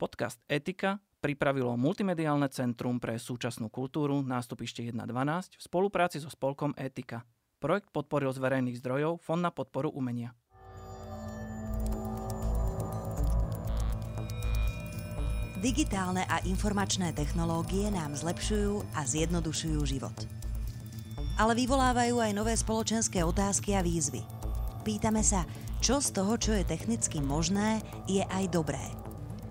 Podcast Etika pripravilo Multimediálne centrum pre súčasnú kultúru Nástupište 1.12 v spolupráci so spolkom Etika. Projekt podporil z verejných zdrojov Fond na podporu umenia. Digitálne a informačné technológie nám zlepšujú a zjednodušujú život. Ale vyvolávajú aj nové spoločenské otázky a výzvy. Pýtame sa, čo z toho, čo je technicky možné, je aj dobré.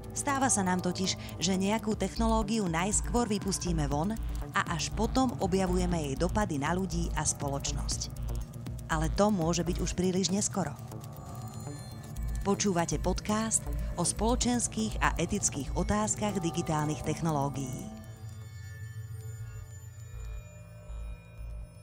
Stáva sa nám totiž, že nejakú technológiu najskôr vypustíme von a až potom objavujeme jej dopady na ľudí a spoločnosť. Ale to môže byť už príliš neskoro. Počúvate podcast o spoločenských a etických otázkach digitálnych technológií.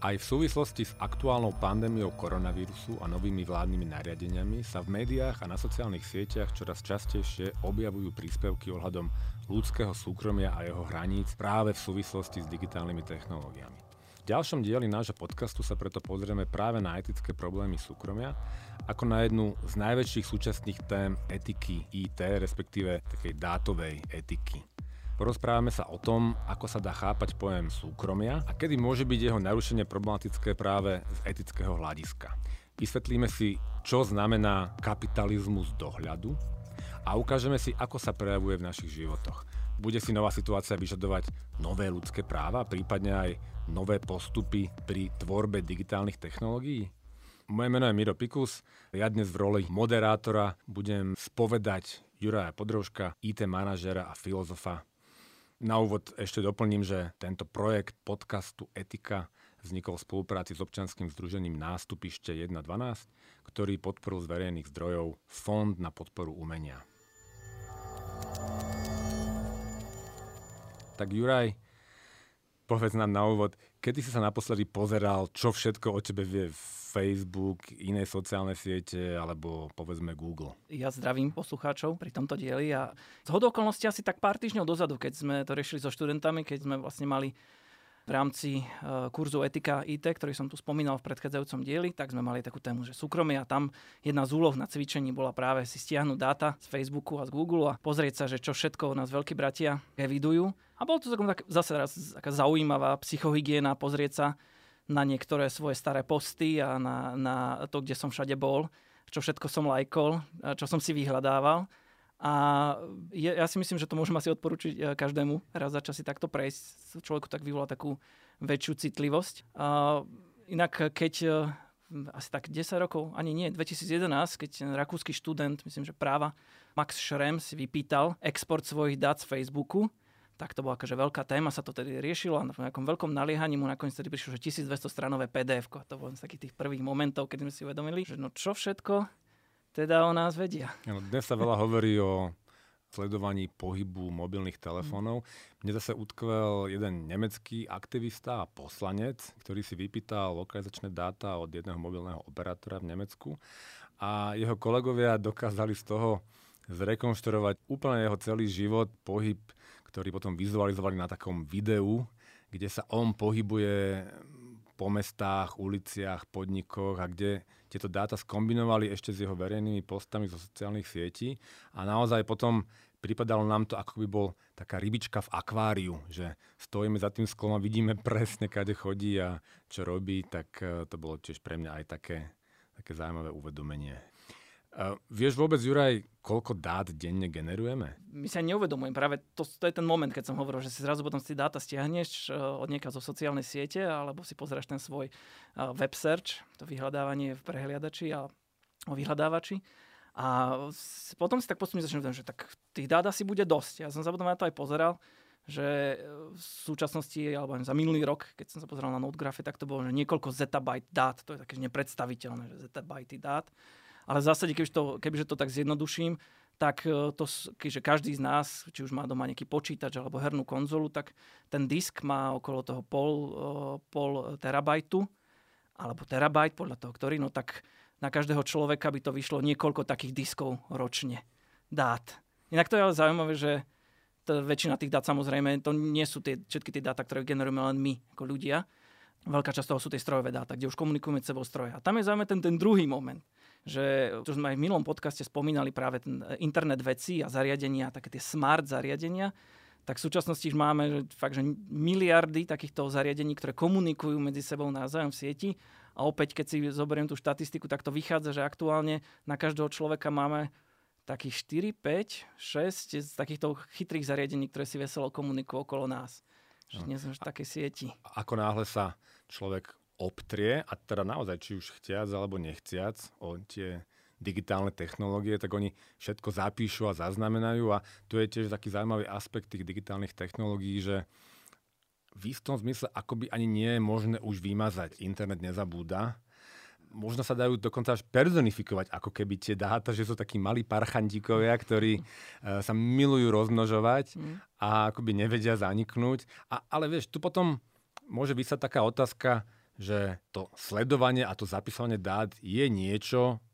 Aj v súvislosti s aktuálnou pandémiou koronavírusu a novými vládnymi nariadeniami sa v médiách a na sociálnych sieťach čoraz častejšie objavujú príspevky ohľadom ľudského súkromia a jeho hraníc práve v súvislosti s digitálnymi technológiami. V ďalšom dieli nášho podcastu sa preto pozrieme práve na etické problémy súkromia, ako na jednu z najväčších súčasných tém etiky IT, respektíve takej dátovej etiky. Porozprávame sa o tom, ako sa dá chápať pojem súkromia a kedy môže byť jeho narušenie problematické práve z etického hľadiska. Vysvetlíme si, čo znamená kapitalizmus dohľadu a ukážeme si, ako sa prejavuje v našich životoch. Bude si nová situácia vyžadovať nové ľudské práva, prípadne aj nové postupy pri tvorbe digitálnych technológií? Moje meno je Miro Pikus, ja dnes v roli moderátora budem spovedať Juraja Podrouška, IT manažera a filozofa. Na úvod ešte doplním, že tento projekt podcastu Etika vznikol v spolupráci s občianskym združením Nástupište 1.12, ktorý podporil z verejných zdrojov Fond na podporu umenia. Tak Juraj, povedz nám na úvod, kedy si sa naposledy pozeral, čo všetko o tebe vie Facebook, iné sociálne siete alebo povedzme Google? Ja zdravím poslucháčov pri tomto dieli a zhodou okolností asi tak pár týždňov dozadu, keď sme to riešili so študentami, keď sme vlastne mali v rámci kurzu Etika IT, ktorý som tu spomínal v predchádzajúcom dieli, tak sme mali takú tému, že súkromie a tam jedna z úloh na cvičení bola práve si stiahnuť dáta z Facebooku a z Google a pozrieť sa, že čo všetko nás veľkí bratia evidujú. A bolo to tak, zase taká zaujímavá psychohygiena pozrieť sa na niektoré svoje staré posty a na to, kde som všade bol, čo všetko som lajkol, čo som si vyhľadával. A ja si myslím, že to môžem asi odporučiť každému raz za čas si takto prejsť. Človeku tak vyvolá takú väčšiu citlivosť. Inak keď asi tak 10 rokov, ani nie, 2011, keď rakúsky študent, myslím, že práva, Max Schrems vypýtal export svojich dát z Facebooku, tak to bola akože veľká téma, sa to tedy riešilo a na nejakom veľkom naliehaní mu nakoniec tedy prišlo, že 1200-stranové PDF-ko. A to bolo z takých tých prvých momentov, keď sme si uvedomili, že no čo všetko teda o nás vedia. Dnes sa veľa hovorí o sledovaní pohybu mobilných telefónov. Mne zase utkvel jeden nemecký aktivista a poslanec, ktorý si vypýtal lokalizačné dáta od jedného mobilného operátora v Nemecku a jeho kolegovia dokázali z toho zrekonštruovať úplne jeho celý život, pohyb, ktorý potom vizualizovali na takom videu, kde sa on pohybuje po mestách, uliciach, podnikoch a kde tieto dáta skombinovali ešte s jeho verejnými postami zo sociálnych sietí a naozaj potom pripadalo nám to, ako by bol taká rybička v akváriu, že stojíme za tým sklom a vidíme presne, kade chodí a čo robí, tak to bolo tiež pre mňa aj také zaujímavé uvedomenie. Vieš vôbec, Juraj, koľko dát denne generujeme? My sa neuvedomujem. Práve to je ten moment, keď som hovoril, že si zrazu potom si dáta stiahneš od nieka zo sociálnej siete alebo si pozráš ten svoj web search, to vyhľadávanie v prehliadači a vyhľadávači. A potom si tak postupne začnem, že tak tých dát asi bude dosť. Ja som sa potom na to aj pozeral, že v súčasnosti, alebo za minulý rok, keď som sa pozeral na Notegrafe, tak to bolo že niekoľko zetabajt dát. To je také nepredstaviteľné, že zetabajty dát. Ale v zásade, kebyže to tak zjednoduším, tak keďže každý z nás, či už má doma nejaký počítač alebo hernú konzolu, tak ten disk má okolo toho pol terabajtu, alebo terabajt podľa toho, ktorý, no tak na každého človeka by to vyšlo niekoľko takých diskov ročne dát. Inak to je ale zaujímavé, že väčšina tých dát samozrejme, to nie sú všetky tie dáta, ktoré generujeme len my ako ľudia. Veľká časť toho sú tie strojové dáta, kde už komunikujeme s sebou stroje. A tam je zaujímavé ten druhý moment, že už sme aj v minulom podcaste spomínali práve ten internet vecí a zariadenia, také tie smart zariadenia, tak v súčasnosti už máme že fakt, že miliardy takýchto zariadení, ktoré komunikujú medzi sebou navzájom v sieti. A opäť, keď si zoberiem tú štatistiku, tak to vychádza, že aktuálne na každého človeka máme takých 4, 5, 6 z takýchto chytrých zariadení, ktoré si veselo komunikujú okolo nás. Že nie sme už v takej sieti. Ako náhle sa človek obtrie, a teda naozaj, či už chtiac alebo nechciac, o tie digitálne technológie, tak oni všetko zapíšu a zaznamenajú. A tu je tiež taký zaujímavý aspekt tých digitálnych technológií, že v istom zmysle akoby ani nie je možné už vymazať. Internet nezabúda. Možno sa dajú dokonca až personifikovať ako keby tie dáta, že sú takí malí parchandíkovia, ktorí sa milujú rozmnožovať a akoby nevedia zaniknúť. Ale vieš, tu potom môže byť sa taká otázka, že to sledovanie a to zapisovanie dát je niečo,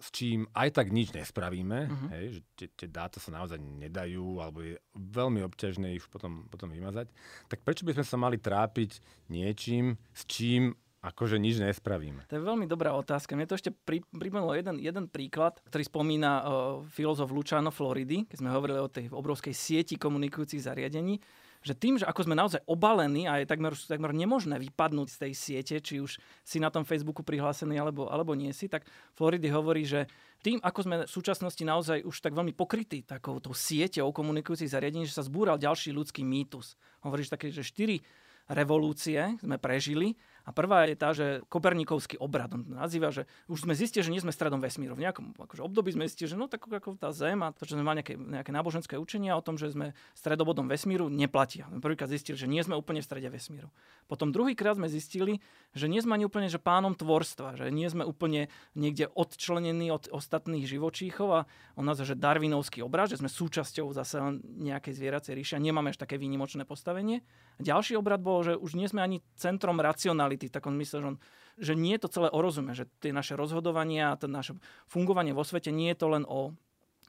s čím aj tak nič nespravíme, hej, že tie dáta sa naozaj nedajú, alebo je veľmi obťažné ich potom vymazať, tak prečo by sme sa mali trápiť niečím, s čím akože nič nespravíme? To je veľmi dobrá otázka. Mne to ešte pripomenulo jeden príklad, ktorý spomína filozof Luciano Floridi, keď sme hovorili o tej obrovskej sieti komunikujúcich zariadení, že tým, že ako sme naozaj obalení a je takmer nemožné vypadnúť z tej siete, či už si na tom Facebooku prihlásený alebo nie si, tak Floridi hovorí, že tým, ako sme v súčasnosti naozaj už tak veľmi pokrytí takouto sieťou komunikujúcich zariadení, že sa zbúral ďalší ľudský mýtus. Hovorí, že také, že 4 revolúcie sme prežili a prvá je tá, že kopernikovský obrad, on to nazýva, že už sme zistili, že nie sme stredom vesmíru. V nejakom akože období sme zistili, že no tak ako tá Zem a to, čo sme mali nejaké náboženské učenia o tom, že sme stredobodom vesmíru, neplatia. Prvýkrát zistili, že nie sme úplne v strede vesmíru. Potom druhýkrát sme zistili, že nie sme ani úplne že pánom tvorstva, že nie sme úplne niekde odčlenení od ostatných živočíchov a on nazýva, že darwinovský obrad, že sme súčasťou zase nejakej zvieracej ríše a nemáme až také výnimočné postavenie. A ďalší obrad bol, že už nie sme ani centrom racionality, v takom mysle, že nie je to celé o rozume, že tie naše rozhodovania a to naše fungovanie vo svete nie je to len o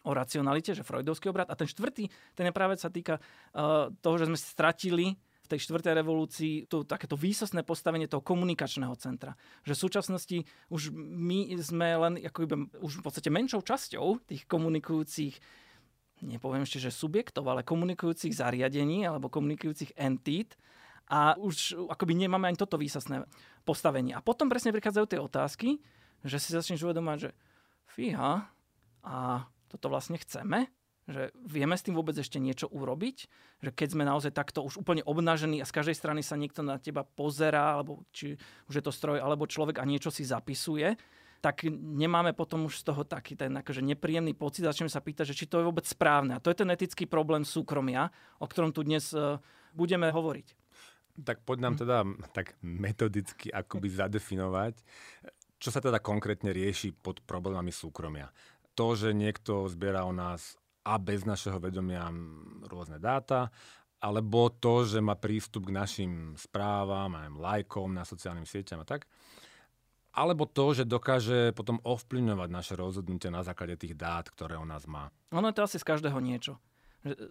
racionalite, že freudovský obrad. A ten štvrtý, ten je práve sa týka toho, že sme stratili v tej štvrtej revolúcii takéto výsostné postavenie toho komunikačného centra. Že v súčasnosti už my sme len už v podstate menšou časťou tých komunikujúcich, nepoviem ešte, že subjektov, ale komunikujúcich zariadení alebo komunikujúcich entít, a už akoby nemáme ani toto výsostné postavenie. A potom presne prichádzajú tie otázky, že si začneš uvedomať, že fíha, a toto vlastne chceme, že vieme s tým vôbec ešte niečo urobiť, že keď sme naozaj takto už úplne obnažení a z každej strany sa niekto na teba pozerá, alebo či už je to stroj, alebo človek a niečo si zapisuje, tak nemáme potom už z toho taký ten akože nepríjemný pocit, začneme sa pýtať, že či to je vôbec správne. A to je ten etický problém súkromia, o ktorom tu dnes budeme hovoriť. Tak poď nám teda tak metodicky akoby zadefinovať, čo sa teda konkrétne rieši pod problémami súkromia. To, že niekto zbiera o nás a bez našeho vedomia rôzne dáta, alebo to, že má prístup k našim správam, aj lajkom na sociálnym sieťam a tak, alebo to, že dokáže potom ovplyvňovať naše rozhodnutia na základe tých dát, ktoré o nás má. Ono je to asi z každého niečo.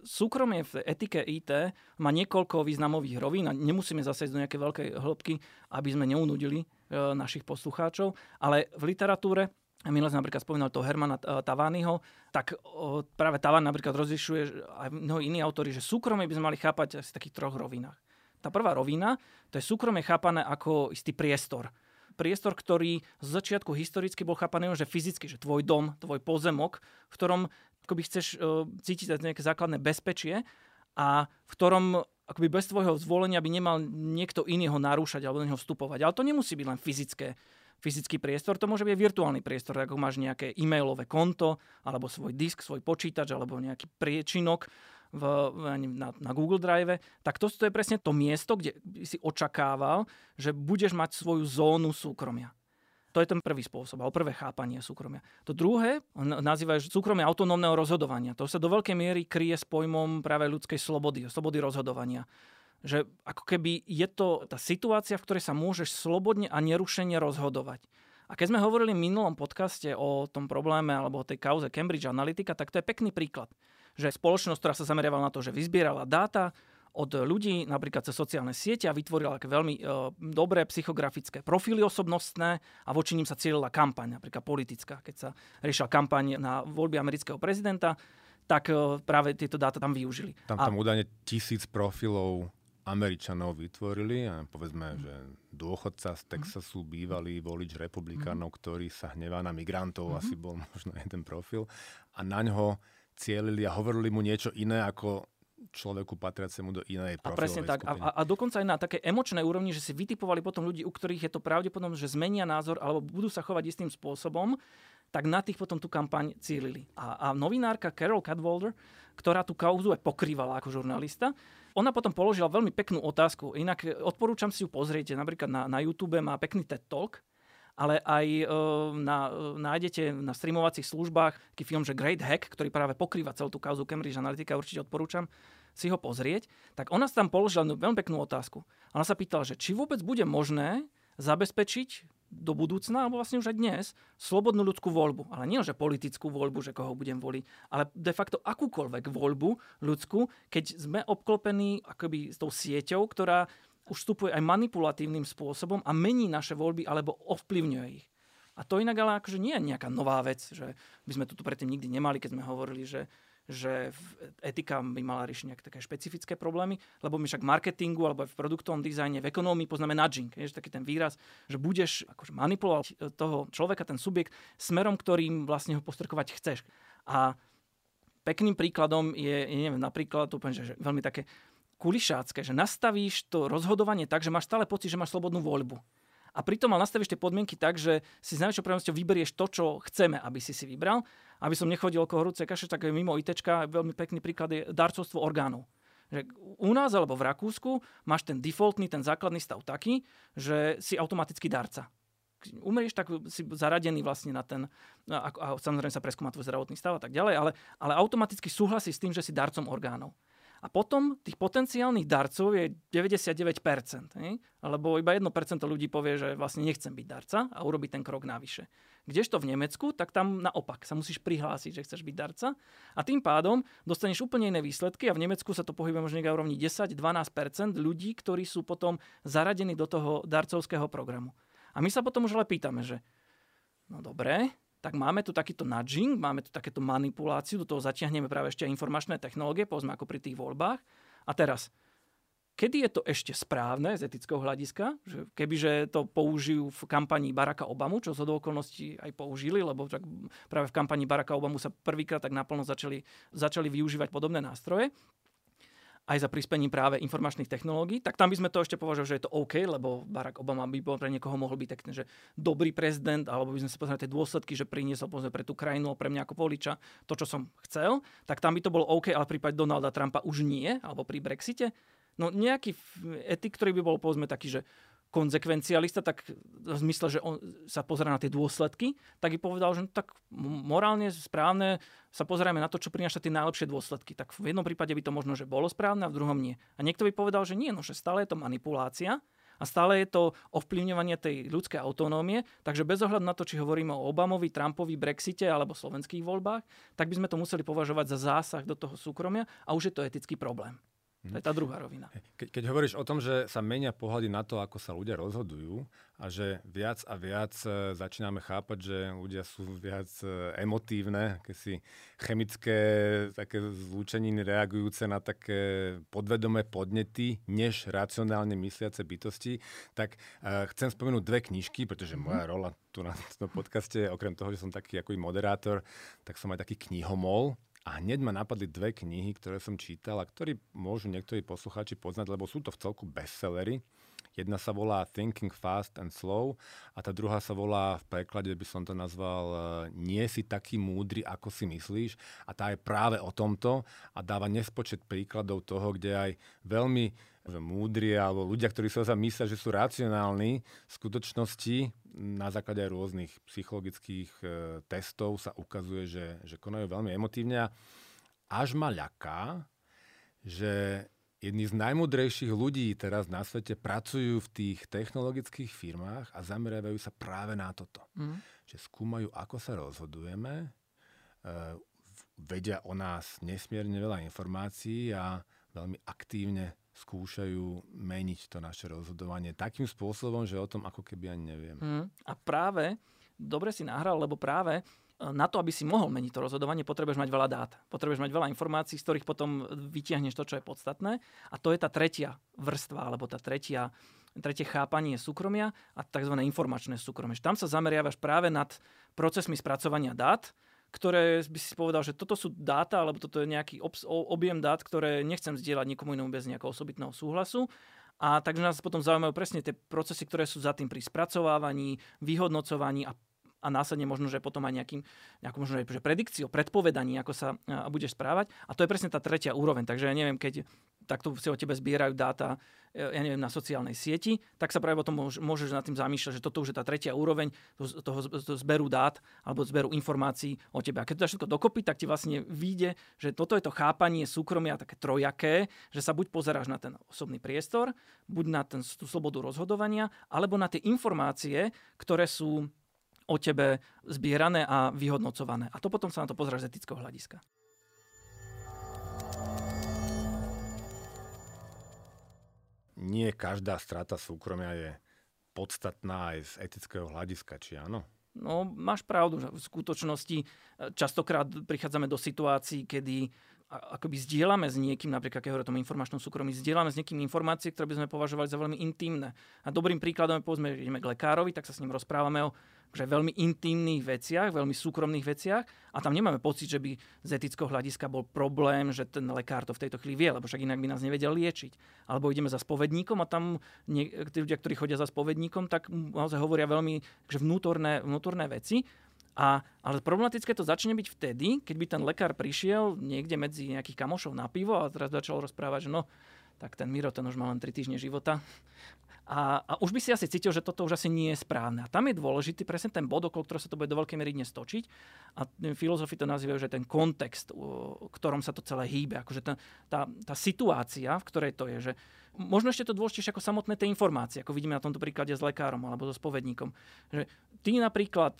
Súkromie v etike IT má niekoľko významových rovín a nemusíme zase ísť do nejakej veľkej hĺbky, aby sme neunudili našich poslucháčov, ale v literatúre, Milos napríklad spomínal toho Hermana Tavaniho, tak práve Tavani napríklad rozlišuje aj mnohí iní autori, že súkromie by sme mali chápať v takých 3 rovinách. Tá prvá rovina, to je súkromie chápané ako istý priestor. Priestor, ktorý z začiatku historicky bol chápaný, že fyzicky, že tvoj dom, tvoj pozemok, v ktorom akoby chceš cítiť nejaké základné bezpečie a v ktorom akoby bez tvojho zvolenia by nemal niekto iný ho narúšať alebo do neho vstupovať. Ale to nemusí byť len fyzický priestor, to môže byť virtuálny priestor, ako máš nejaké e-mailové konto alebo svoj disk, svoj počítač alebo nejaký priečinok na Google Drive, tak to je presne to miesto, kde si očakával, že budeš mať svoju zónu súkromia. To je ten prvý spôsob, alebo prvé chápanie súkromia. To druhé nazýva súkromie autonómneho rozhodovania. To sa do veľkej miery kryje s pojmom práve ľudskej slobody rozhodovania. Že ako keby je to tá situácia, v ktorej sa môžeš slobodne a nerušene rozhodovať. A keď sme hovorili v minulom podcaste o tom probléme alebo o tej kauze Cambridge Analytica, tak to je pekný príklad. Že spoločnosť, ktorá sa zameriavala na to, že vyzbierala dáta, od ľudí, napríklad cez sociálne siete a vytvorila veľmi dobré psychografické profily osobnostné a voči nim sa cielila kampaň, napríklad politická. Keď sa riešila kampaň na voľby amerického prezidenta, tak práve tieto dáta tam využili. Tam údajne 1000 profilov Američanov vytvorili a povedzme, že dôchodca z Texasu, bývalý volič republikánov, ktorý sa hnevá na migrantov, asi bol možno jeden profil a na ňoho cielili a hovorili mu niečo iné ako človeku patriacemu do inej profilovej skupiny. A presne tak. A dokonca aj na také emočnej úrovni, že si vytipovali potom ľudí, u ktorých je to pravdepodobné, že zmenia názor alebo budú sa chovať istým spôsobom, tak na tých potom tú kampaň cílili. A novinárka Carol Katwalder, ktorá tú kauzu aj pokrývala ako žurnalista, ona potom položila veľmi peknú otázku. Inak odporúčam si ju pozrieť. Napríklad na YouTube má pekný TED Talk, ale aj nájdete na streamovacích službách taký film, že Great Hack, ktorý práve pokrýva celú tú kauzu Cambridge Analytica, určite odporúčam si ho pozrieť. Tak ona sa tam položila veľmi peknú otázku. Ona sa pýtala, že či vôbec bude možné zabezpečiť do budúcna, alebo vlastne už aj dnes, slobodnú ľudskú voľbu. Ale nie že politickú voľbu, že koho budem voliť, ale de facto akúkoľvek voľbu ľudskú, keď sme obklopení akoby s tou sieťou, ktorá už vstupuje aj manipulatívnym spôsobom a mení naše voľby, alebo ovplyvňuje ich. A to inak ale akože nie je nejaká nová vec, že by sme tu predtým nikdy nemali, keď sme hovorili, že etika by mala riešiť nejaké také špecifické problémy, lebo my však v marketingu alebo v produktovom dizajne, v ekonómii poznáme nudging, je taký ten výraz, že budeš akože manipulovať toho človeka, ten subjekt smerom, ktorým vlastne ho postrkovať chceš. A pekným príkladom je neviem, napríklad úplne že veľmi také kulišácké, že nastavíš to rozhodovanie tak, že máš stále pocit, že máš slobodnú voľbu. A pritom ale nastavíš tie podmienky tak, že si s najväčšou pravdepodobnosťou vyberieš to, čo chceme, aby si si vybral. Aby som nechodil okolo horúcej kaše, tak mimo ITčka veľmi pekný príklad je darcovstvo orgánov. Že u nás alebo v Rakúsku máš ten defaultný, ten základný stav taký, že si automaticky darca. Umrieš, tak si zaradený vlastne na ten, a samozrejme sa preskúma tvoj zdravotný stav a tak ďalej, ale automaticky súhlasí s tým, že si darcom orgánov. A potom tých potenciálnych darcov je 99%. Alebo iba 1% ľudí povie, že vlastne nechcem byť darca a urobí ten krok navyše. Kdežto v Nemecku, tak tam naopak sa musíš prihlásiť, že chceš byť darca a tým pádom dostaneš úplne iné výsledky a v Nemecku sa to pohybuje možno na úrovni 10-12% ľudí, ktorí sú potom zaradení do toho darcovského programu. A my sa potom už ale pýtame, že no dobré, tak máme tu takýto nudging, máme tu takéto manipuláciu, do toho zatiahneme práve ešte informačné technológie, povedzme ako pri tých voľbách. A teraz, kedy je to ešte správne z etického hľadiska, že kebyže to použijú v kampanii Baracka Obamu, čo sa do okolností aj použili, lebo práve v kampanii Baracka Obamu sa prvýkrát tak naplno začali využívať podobné nástroje, aj za prispením práve informačných technológií, tak tam by sme to ešte považovali, že je to OK, lebo Barack Obama by bol pre niekoho mohol byť taký, že dobrý prezident, alebo by sme si pozreli tie dôsledky, že priniesol pozrieť pre tú krajinu, pre mňa ako voliča to, čo som chcel, tak tam by to bolo OK, ale v prípade Donalda Trumpa už nie, alebo pri Brexite. No nejaký etik, ktorý by bol povedzme taký, že konzekvencialista, tak v zmysle, že on sa pozerá na tie dôsledky, tak by povedal, že no, tak morálne správne sa pozerajme na to, čo prináša tie najlepšie dôsledky. Tak v jednom prípade by to možno, že bolo správne a v druhom nie. A niekto by povedal, že nie, no že stále je to manipulácia a stále je to ovplyvňovanie tej ľudskej autonómie, takže bez ohľadu na to, či hovoríme o Obamovi, Trumpovi, Brexite alebo slovenských voľbách, tak by sme to museli považovať za zásah do toho súkromia a už je to etický problém. To je tá druhá rovina. Keď hovoríš o tom, že sa menia pohľady na to, ako sa ľudia rozhodujú a že viac a viac začíname chápať, že ľudia sú viac emotívne, akési chemické také zlúčeniny reagujúce na také podvedomé podnety, než racionálne mysliace bytosti, tak chcem spomenúť dve knižky, pretože moja rola tu na tom podcaste, okrem toho, že som taký ako moderátor, tak som aj taký knihomol. A hneď ma napadli dve knihy, ktoré som čítal a ktoré môžu niektorí poslucháči poznať, lebo sú to vcelku bestsellery. Jedna sa volá Thinking fast and slow a tá druhá sa volá, v preklade by som to nazval, Nie si taký múdry, ako si myslíš. A tá je práve o tomto a dáva nespočet príkladov toho, kde aj veľmi múdri alebo ľudia, ktorí sa myslia, že sú racionálni, v skutočnosti na základe rôznych psychologických testov sa ukazuje, že konajú veľmi emotívne. Až ma ľaká, že jedni z najmudrejších ľudí teraz na svete pracujú v tých technologických firmách a zameriavajú sa práve na toto. Že skúmajú, ako sa rozhodujeme, vedia o nás nesmierne veľa informácií a veľmi aktívne skúšajú meniť to naše rozhodovanie takým spôsobom, že o tom ako keby ani neviem. A práve, dobre si nahral, lebo práve na to, aby si mohol meniť to rozhodovanie, potrebuješ mať veľa dát. Potrebuješ mať veľa informácií, z ktorých potom vytiahneš to, čo je podstatné. A to je tá tretia vrstva, alebo tá tretie chápanie súkromia a tzv. Informačné súkromie. Tam sa zameriavaš práve nad procesmi spracovania dát, ktoré by si povedal, že toto sú dáta, alebo toto je nejaký objem dát, ktoré nechcem zdieľať nikomu inému bez nejakého osobitného súhlasu. A takže nás potom zaujímajú presne tie procesy, ktoré sú za tým pri spracovávaní, vyhodnocovaní a následne možno, že potom aj nejakú predikciu, predpovedaní, ako sa budeš správať. A to je presne tá tretia úroveň. Takže ja neviem, keď takto si o tebe zbierajú dáta, ja neviem, na sociálnej sieti, tak sa práve o tom môžeš nad tým zamýšľať, že toto už je tá tretia úroveň toho zberu dát alebo zberu informácií o tebe. A keď to všetko dokopy, tak ti vlastne vyjde, že toto je to chápanie súkromia také trojaké, že sa buď pozeráš na ten osobný priestor, buď na tú slobodu rozhodovania, alebo na tie informácie, ktoré sú o tebe zbierané a vyhodnocované. A to potom sa na to pozeráš z etického hľadiska. Nie každá strata súkromia je podstatná aj z etického hľadiska, či áno? No, máš pravdu, že v skutočnosti častokrát prichádzame do situácií, kedy akoby zdieľame s niekým, napríklad keď hovoríme o tom informačnom súkromí, zdieľame s niekým informácie, ktoré by sme považovali za veľmi intímne. A dobrým príkladom je, povedzme, ideme k lekárovi, tak sa s ním rozprávame o veľmi intímnych veciach, veľmi súkromných veciach a tam nemáme pocit, že by z etického hľadiska bol problém, že ten lekár to v tejto chvíli vie, lebo však inak by nás nevedel liečiť. Alebo ideme za spovedníkom a tam tí ľudia, ktorí chodia za spovedníkom, tak naozaj hovoria veľmi vnútorné veci. Ale problematické to začne byť vtedy, keď by ten lekár prišiel niekde medzi nejakých kamošov na pivo a teraz začal rozprávať, že no, tak ten Miro, ten už má len 3 týždne života. A už by si asi cítil, že toto už asi nie je správne. A tam je dôležitý presne ten bod, okolo ktorého sa to bude do veľkej miery dnes točiť. A filozofi to nazývajú, že ten kontext, v ktorom sa to celé hýbe. Akože tá situácia, v ktorej to je, že možno ešte to dôležitejšie ako samotné tie informácie, ako vidíme na tomto príklade s lekárom alebo so spovedníkom. Že ty napríklad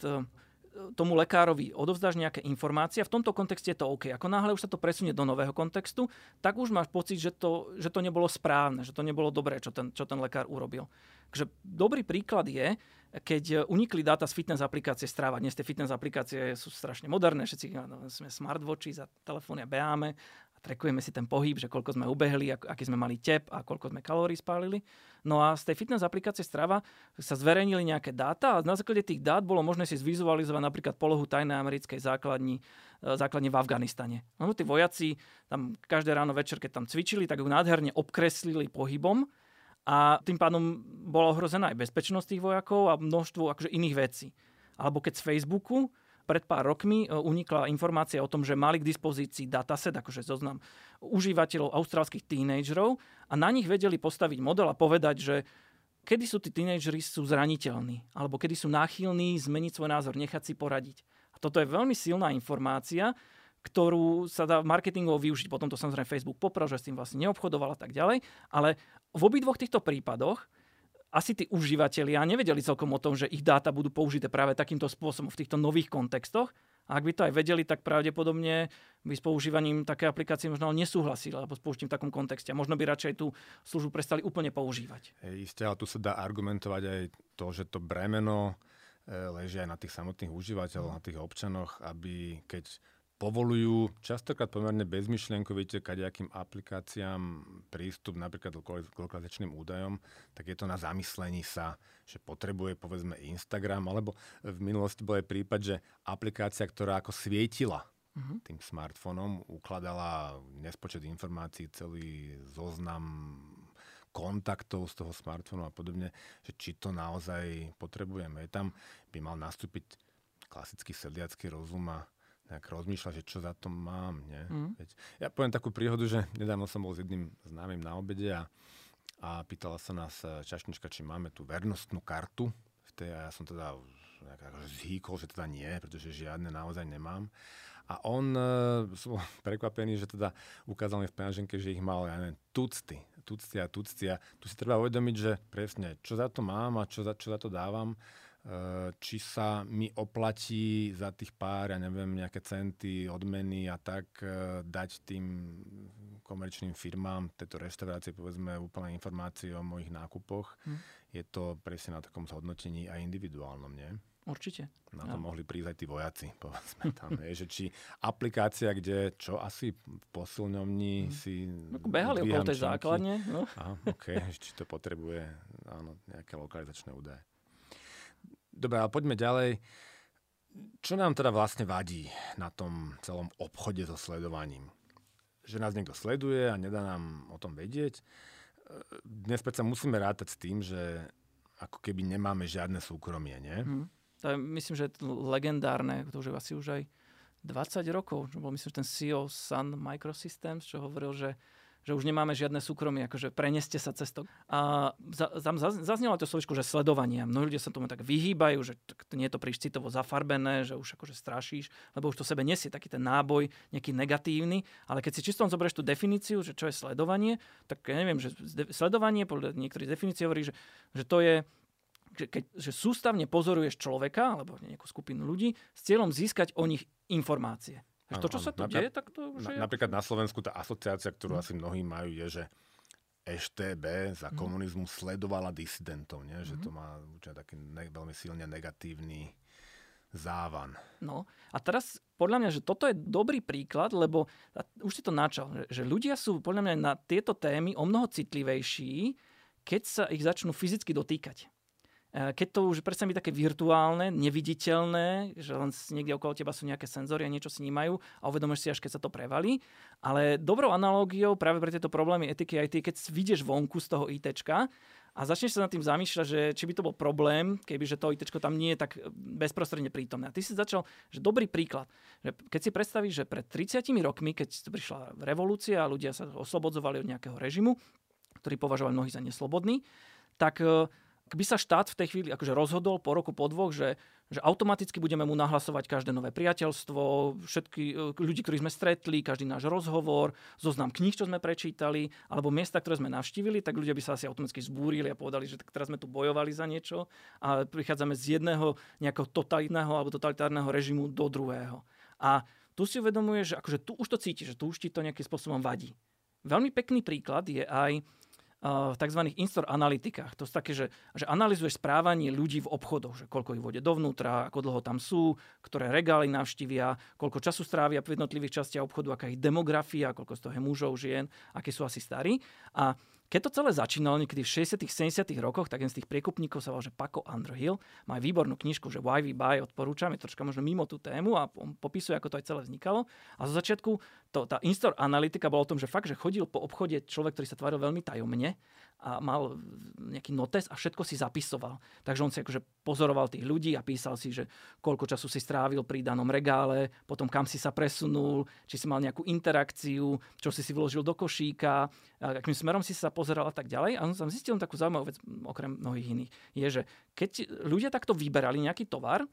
tomu lekárovi odovzdáš nejaké informácie a v tomto kontexte je to OK. Ako náhle už sa to presunie do nového kontextu, tak už máš pocit, že to nebolo správne, že to nebolo dobré, čo ten lekár urobil. Takže dobrý príklad je, keď unikli dáta z fitness aplikácie Strava. Dnes tie fitness aplikácie sú strašne moderné, všetci sme smartwatchi, za telefónia beháme a trackujeme si ten pohyb, že koľko sme ubehli, aký sme mali tep a koľko sme kalórií spálili. No a z tej fitness aplikácie Strava sa zverejnili nejaké dáta a na základe tých dát bolo možné si zvizualizovať napríklad polohu tajnej americkej základne v Afganistane. No tí vojaci tam každé ráno večer, keď tam cvičili, tak ju nádherne obkreslili pohybom. A tým pádom bola ohrozená aj bezpečnosť tých vojakov a množstvo iných vecí. Alebo keď z Facebooku pred pár rokmi unikla informácia o tom, že mali k dispozícii dataset, zoznam užívateľov austrálskych tínedžerov a na nich vedeli postaviť model a povedať, že kedy sú tí tínedžeri sú zraniteľní alebo kedy sú náchylní zmeniť svoj názor, nechať si poradiť. A toto je veľmi silná informácia, ktorú sa dá marketingovo využiť. Potom to samozrejme Facebook popral, že s tým vlastne neobchodoval a tak ďalej. Ale v obidvoch týchto prípadoch asi tí užívateľia nevedeli celkom o tom, že ich dáta budú použité práve takýmto spôsobom v týchto nových kontextoch. A ak by to aj vedeli, tak pravdepodobne by s používaním také aplikácie možno nesúhlasili alebo s použitím v takom kontexte. A možno by radšej tú službu prestali úplne používať. Isté, ale tu sa dá argumentovať aj to, že to bremeno leží aj na tých samotných užívateľov, na tých občanoch, aby keď povolujú častokrát pomerne bezmyšlienkovite kadejakým aplikáciám prístup napríklad k lokalizačným údajom, tak je to na zamyslení sa, že potrebuje povedzme Instagram, alebo v minulosti bol aj prípad, že aplikácia, ktorá ako svietila tým smartfónom, ukladala nespočet informácií, celý zoznam kontaktov z toho smartfónu a podobne, že či to naozaj potrebujeme. Tam by mal nastúpiť klasický sedliacky rozum a tak rozmýšľa, že čo za to mám. Nie? Ja poviem takú príhodu, že nedávno som bol s jedným známym na obede a pýtala sa nás čašnička, či máme tú vernostnú kartu. A ja som teda zhýkol, že teda nie, pretože žiadne naozaj nemám. A on bol prekvapený, že teda ukázal mi v peňaženke, že ich mal, ja neviem, tucty. Tu si treba uvedomiť, že presne, čo za to mám a čo za to dávam, či sa mi oplatí za tých pár, ja neviem, nejaké centy, odmeny a tak dať tým komerčným firmám, tejto reštaurácie, povedzme, úplne informácie o mojich nákupoch. Je to presne na takom zhodnotení aj individuálnom, nie? Určite. Na to mohli prísť aj tí vojaci, povedzme tam. Je, že či aplikácia, kde čo asi v posilňovni si... Behali okolo tej základne. No. Aha, okay. Či to potrebuje nejaké lokalizačné údaje. Dobre, ale poďme ďalej. Čo nám teda vlastne vadí na tom celom obchode so sledovaním? Že nás niekto sleduje a nedá nám o tom vedieť. Dnes predsa musíme rátať s tým, že ako keby nemáme žiadne súkromie, nie? To je, myslím, že je legendárne, to už asi už aj 20 rokov, čo bol, myslím, že ten CEO Sun Microsystems, čo hovoril, že už nemáme žiadne súkromie, akože preneste sa cez to. A zaznelo to slovičko, že sledovania. Mnohí ľudia sa tomu tak vyhýbajú, že nie je to príliš citovo zafarbené, že už akože strašíš, lebo už to sebe nesie taký ten náboj, nejaký negatívny. Ale keď si čisto zoberieš tú definíciu, že čo je sledovanie, tak ja neviem, že sledovanie, podľa niektorých definícií hovorí, že to je... Že sústavne pozoruješ človeka alebo nejakú skupinu ľudí s cieľom získať o nich informácie. Ano, to, čo sa tu deje, tak to... Že napríklad na Slovensku tá asociácia, ktorú asi mnohí majú, je, že EŠTB za komunizmu sledovala disidentov. Nie? Že to má určite taký veľmi silne negatívny závan. No a teraz podľa mňa, že toto je dobrý príklad, lebo už si to načal, že ľudia sú podľa mňa na tieto témy o mnoho citlivejší, keď sa ich začnú fyzicky dotýkať. Keď to už predsa je také virtuálne, neviditeľné, že len niekde okolo teba sú nejaké senzory a niečo snímajú a uvedomíš si, až keď sa to prevalí. Ale dobrou analógiou práve pre tieto problémy etiky aj tie, keď vidieš vonku z toho ITčka a začneš sa nad tým zamýšľať, že či by to bol problém, kebyže to ITčko tam nie je tak bezprostredne prítomné. A ty si začal, že dobrý príklad. Že keď si predstavíš, že pred 30 rokmi, keď prišla revolúcia a ľudia sa oslobodzovali od nejakého režimu, ktorý považovali mnohí za neslobodný, tak ak by sa štát v tej chvíli akože rozhodol po roku, po dvoch, že automaticky budeme mu nahlasovať každé nové priateľstvo, všetky ľudí, ktorí sme stretli, každý náš rozhovor, zoznam kníh, čo sme prečítali, alebo miesta, ktoré sme navštívili, tak ľudia by sa asi automaticky zbúrili a povedali, že teraz sme tu bojovali za niečo a prichádzame z jedného nejakého totalitného alebo totalitárneho režimu do druhého. A tu si uvedomuješ, že akože tu už to cítiš, že tu už ti to nejakým spôsobom vadí. Veľmi pekný príklad je aj v tzv. In-store analytikách. To sú také, že analyzuješ správanie ľudí v obchodoch, že koľko ich vôjde dovnútra, ako dlho tam sú, ktoré regály navštívia, koľko času strávia v jednotlivých častiach obchodu, aká ich demografia, koľko z toho je mužov, žien, akí sú asi starí. A keď to celé začínalo niekedy v 60. 70. rokoch, tak jeden z tých priekupníkov sa volal, že Paco Underhill, má výbornú knižku, že Why we buy, odporúčam, je troška možno mimo tú tému a popisuje, ako to aj celé vznikalo. A zo začiatku tá in-store analytika bola o tom, že fakt, že chodil po obchode človek, ktorý sa tváril veľmi tajomne a mal nejaký notes a všetko si zapisoval. Takže on si akože pozoroval tých ľudí a písal si, že koľko času si strávil pri danom regále, potom kam si sa presunul, či si mal nejakú interakciu, čo si vložil do košíka, akým smerom si sa pozeral a tak ďalej. A som zistil takú zaujímavú vec, okrem mnohých iných, je, že keď ľudia takto vyberali nejaký tovar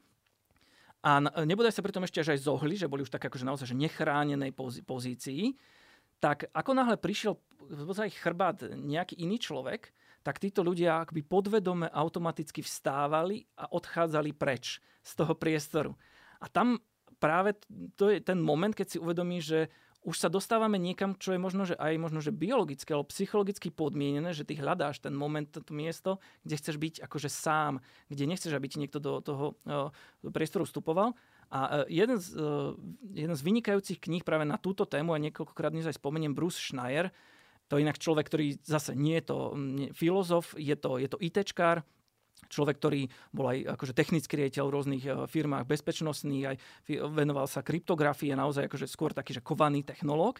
a nebodaj sa pri tom ešte až aj zohli, že boli už tak akože naozaj že nechránenej pozícii, tak ako náhle prišiel ich chrbát nejaký iný človek, tak títo ľudia akoby podvedome automaticky vstávali a odchádzali preč z toho priestoru. A tam práve to je ten moment, keď si uvedomíš, že už sa dostávame niekam, čo je možno, že aj možno, že biologicky alebo psychologicky podmienené, že ty hľadáš ten moment, to miesto, kde chceš byť akože sám, kde nechceš, aby ti niekto do toho priestoru vstupoval. A jeden z vynikajúcich kníh práve na túto tému, a niekoľkokrát dnes aj spomeniem, Bruce Schneier, to je inak človek, ktorý zase nie je to filozof, je to ITčkár, človek, ktorý bol aj akože technický riaditeľ v rôznych firmách bezpečnostných, aj venoval sa kryptografii, naozaj akože skôr taký, že kovaný technológ,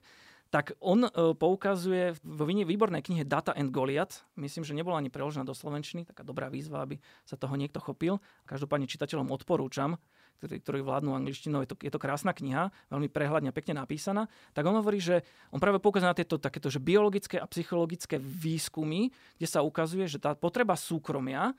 tak on poukazuje vo výbornej knihe Data and Goliath, myslím, že nebola ani preložená do slovenčiny, taká dobrá výzva, aby sa toho niekto chopil. Každopádne čitateľom odporúčam, ktorí vládnu angličtinou, je to krásna kniha, veľmi prehľadne, pekne napísaná. Tak on hovorí, že on práve poukazuje na tieto takéto že biologické a psychologické výskumy, kde sa ukazuje, že tá potreba súkromia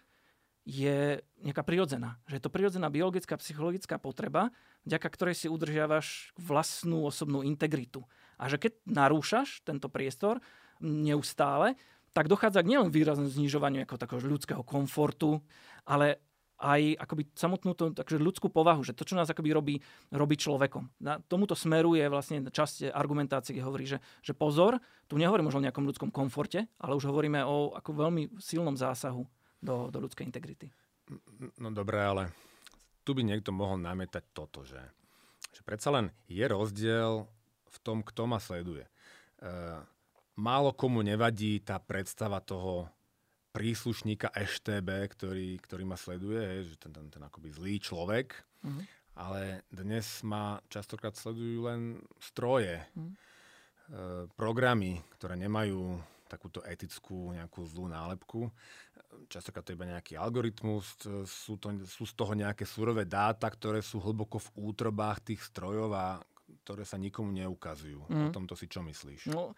je nejaká prirodzená. Že je to prirodzená biologická, psychologická potreba, vďaka ktorej si udržiavaš vlastnú osobnú integritu. A že keď narúšaš tento priestor neustále, tak dochádza k nielen výraznému znižovaniu ako takého ľudského komfortu, ale aj akoby samotnú to, takže ľudskú povahu, že to, čo nás akoby robí človekom. Na tomuto smeru je vlastne časť argumentácie, kde hovorí, že pozor, tu nehovorím už o nejakom ľudskom komforte, ale už hovoríme o ako veľmi silnom zásahu do ľudskej integrity. No dobré, ale tu by niekto mohol namietať toto, že predsa len je rozdiel v tom, kto ma sleduje. Málo komu nevadí tá predstava toho príslušníka EŠTB, ktorý ma sleduje, že ten akoby zlý človek, ale dnes ma častokrát sledujú len stroje, programy, ktoré nemajú takúto etickú nejakú zlú nálepku. Častokrát to je iba nejaký algoritmus, sú z toho nejaké surové dáta, ktoré sú hlboko v útrobách tých strojov a ktoré sa nikomu neukazujú. O tomto si čo myslíš? No,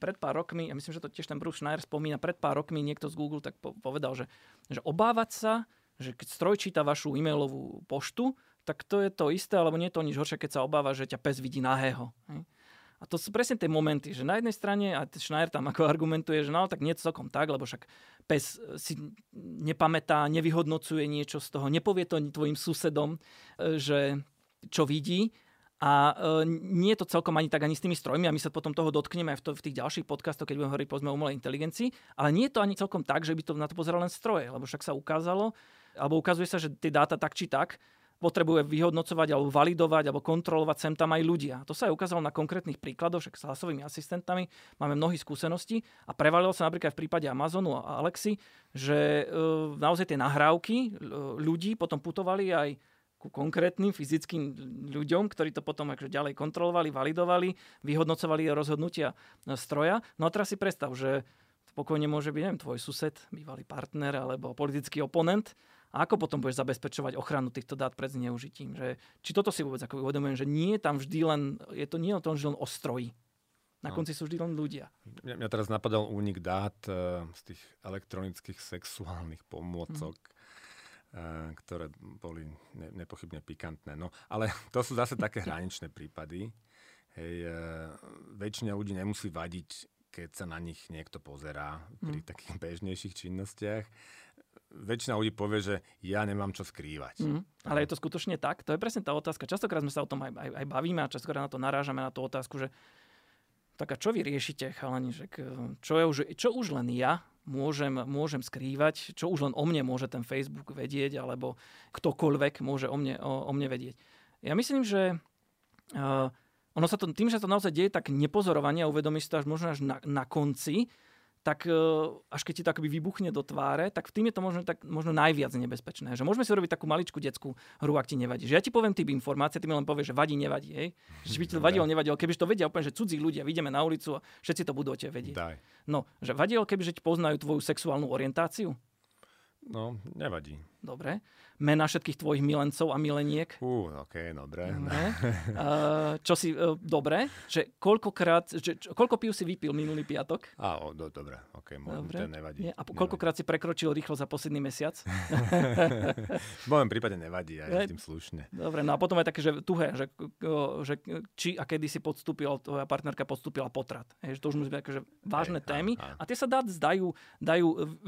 pred pár rokmi, ja myslím, že to tiež ten Bruce Schneier spomína, pred pár rokmi niekto z Google tak povedal, že obávať sa, že keď stroj číta vašu e-mailovú poštu, tak to je to isté, alebo nie je to nič horšie, keď sa obáva, že ťa pes vidí nahého. A to sú presne tie momenty, že na jednej strane, a Schneier tam ako argumentuje, že no, tak nie celkom tak, lebo však pes si nepamätá, nevyhodnocuje niečo z toho, nepovie to tvojim susedom, že čo vidí. A nie je to celkom ani s tými strojmi, a my sa potom toho dotkneme aj v tých ďalších podcastoch, keď budeme hovoriť povedzme o umelej inteligencii, ale nie je to ani celkom tak, že by to na to pozeral len stroje, lebo však sa ukázalo, alebo ukazuje sa, že tie dáta tak či tak potrebuje vyhodnocovať, alebo validovať, alebo kontrolovať sem tam aj ľudia. To sa aj ukázalo na konkrétnych príkladoch, však s hlasovými asistentami máme mnohých skúseností a prevalilo sa napríklad v prípade Amazonu a Alexy, že naozaj tie nahrávky ľudí potom putovali aj ku konkrétnym fyzickým ľuďom, ktorí to potom akože ďalej kontrolovali, validovali, vyhodnocovali rozhodnutia stroja. No a teraz si predstav, že pokojne môže byť, neviem, tvoj sused, bývalý partner alebo politický oponent. A ako potom budeš zabezpečovať ochranu týchto dát pred zneužitím? Že, či toto si vôbec ako uvedomujem, že nie je tam vždy len, je to nie to vždy len o stroji. Na konci sú vždy len ľudia. Mňa teraz napadal únik dát z tých elektronických sexuálnych pomôcok. Ktoré boli nepochybne pikantné. No, ale to sú zase také hraničné prípady. Hej, väčšina ľudí nemusí vadiť, keď sa na nich niekto pozerá pri takých bežnejších činnostiach. Väčšina ľudí povie, že ja nemám čo skrývať. Ale je to skutočne tak? To je presne tá otázka. Častokrát sme sa o tom aj bavíme a častokrát na to narážame, na tú otázku, že tak a čo vy riešite, chalani? Čo už len ja môžem skrývať, čo už len o mne môže ten Facebook vedieť, alebo ktokoľvek môže o mne vedieť. Ja myslím, že ono sa to, tým, že to naozaj deje tak nepozorovanie a uvedomí si to až možno až na konci, tak až keď ti to akoby vybuchne do tváre, tak v tým je to možno najviac nebezpečné. Že môžeme si robiť takú maličku detskú hru, ak ti nevadí. Že ja ti poviem typ informácie, ty mi len povieš, že vadí, nevadí. Hej? Že by ti to vadilo, nevadilo. Kebyže to vedia úplne, že cudzí ľudia, ideme na ulicu a všetci to budú o tebe vedieť. Daj. No, že vadilo, kebyže ti poznajú tvoju sexuálnu orientáciu? No, nevadí. Dobre. Mená všetkých tvojich milencov a mileniek. Okej, dobre. Čo si, dobre, že koľkokrát, koľko pív si vypil minulý piatok? Dobre, okej, to nevadí. Nie, a koľkokrát si prekročil rýchlosť za posledný mesiac? V mojom prípade nevadí, aj s tým slušne. Dobre, no a potom aj také, že tuhé, že či a kedy si tvoja partnerka podstúpila potrat. Hej, že to už musí byť akože vážne témy a tie sa dajú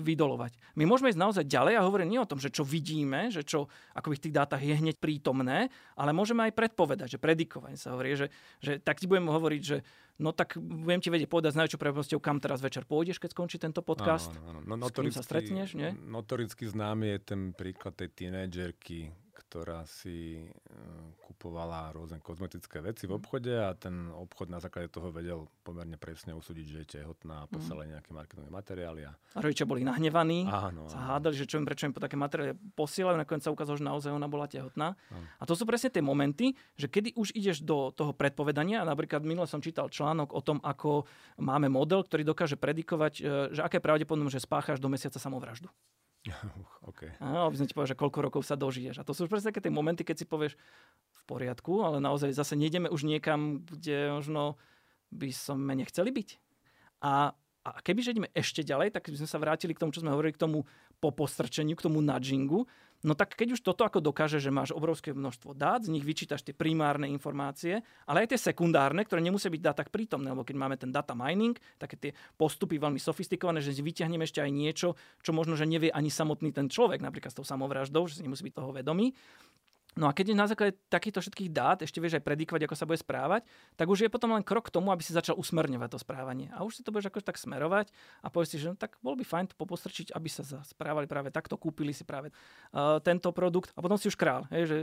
vydolovať. My môžeme ísť naozaj ďalej a hovorím nie o tom, že čo vidíme, že čo akoby v tých dátach je hneď prítomné, ale môžeme aj predpovedať, že predikovanie sa hovorí, že tak ti budem hovoriť, že no tak budem ti vedieť povedať s najväčšou pravdepodobnosťou, kam teraz večer pôjdeš, keď skončí tento podcast, no, s kým sa stretneš, nie? Notoricky známy je ten príklad tej tínedžerky, ktorá si kupovala rôzne kozmetické veci v obchode a ten obchod na základe toho vedel pomerne presne usúdiť, že je tehotná a poslali nejaké marketingové materiály. A rodičia boli nahnevaní, sa hádali, že prečo im také materiály posielajú, nakoniec sa ukázalo, že naozaj ona bola tehotná. A to sú presne tie momenty, že kedy už ideš do toho predpovedania, a napríklad minule som čítal článok o tom, ako máme model, ktorý dokáže predikovať, že aké pravdepodobne, že spácháš do mesiaca samovraždu. Okay. Aby som ti povedal, že koľko rokov sa dožiješ. A to sú už presne také tie momenty, keď si povieš v poriadku, ale naozaj zase nejdeme už niekam, kde možno by sme nechceli byť. A kebyže ideme ešte ďalej, tak by sme sa vrátili k tomu, čo sme hovorili, k tomu po postrčeniu k tomu nudgingu. No tak keď už toto ako dokáže, že máš obrovské množstvo dát, z nich vyčítaš tie primárne informácie, ale aj tie sekundárne, ktoré nemusia byť dátach prítomné, lebo keď máme ten data mining, také tie postupy veľmi sofistikované, že si vyťahneme ešte aj niečo, čo možno, že nevie ani samotný ten človek, napríklad s tou samovraždou, že si nemusí byť toho vedomý. No a keď je na základe takýchto všetkých dát ešte vieš aj predikovať, ako sa bude správať, tak už je potom len krok k tomu, aby si začal usmerňovať to správanie. A už si to budeš akože tak smerovať a povieš si, že no, tak bol by fajn to popostrčiť, aby sa správali práve takto, kúpili si práve tento produkt a potom si už král. Hej, že,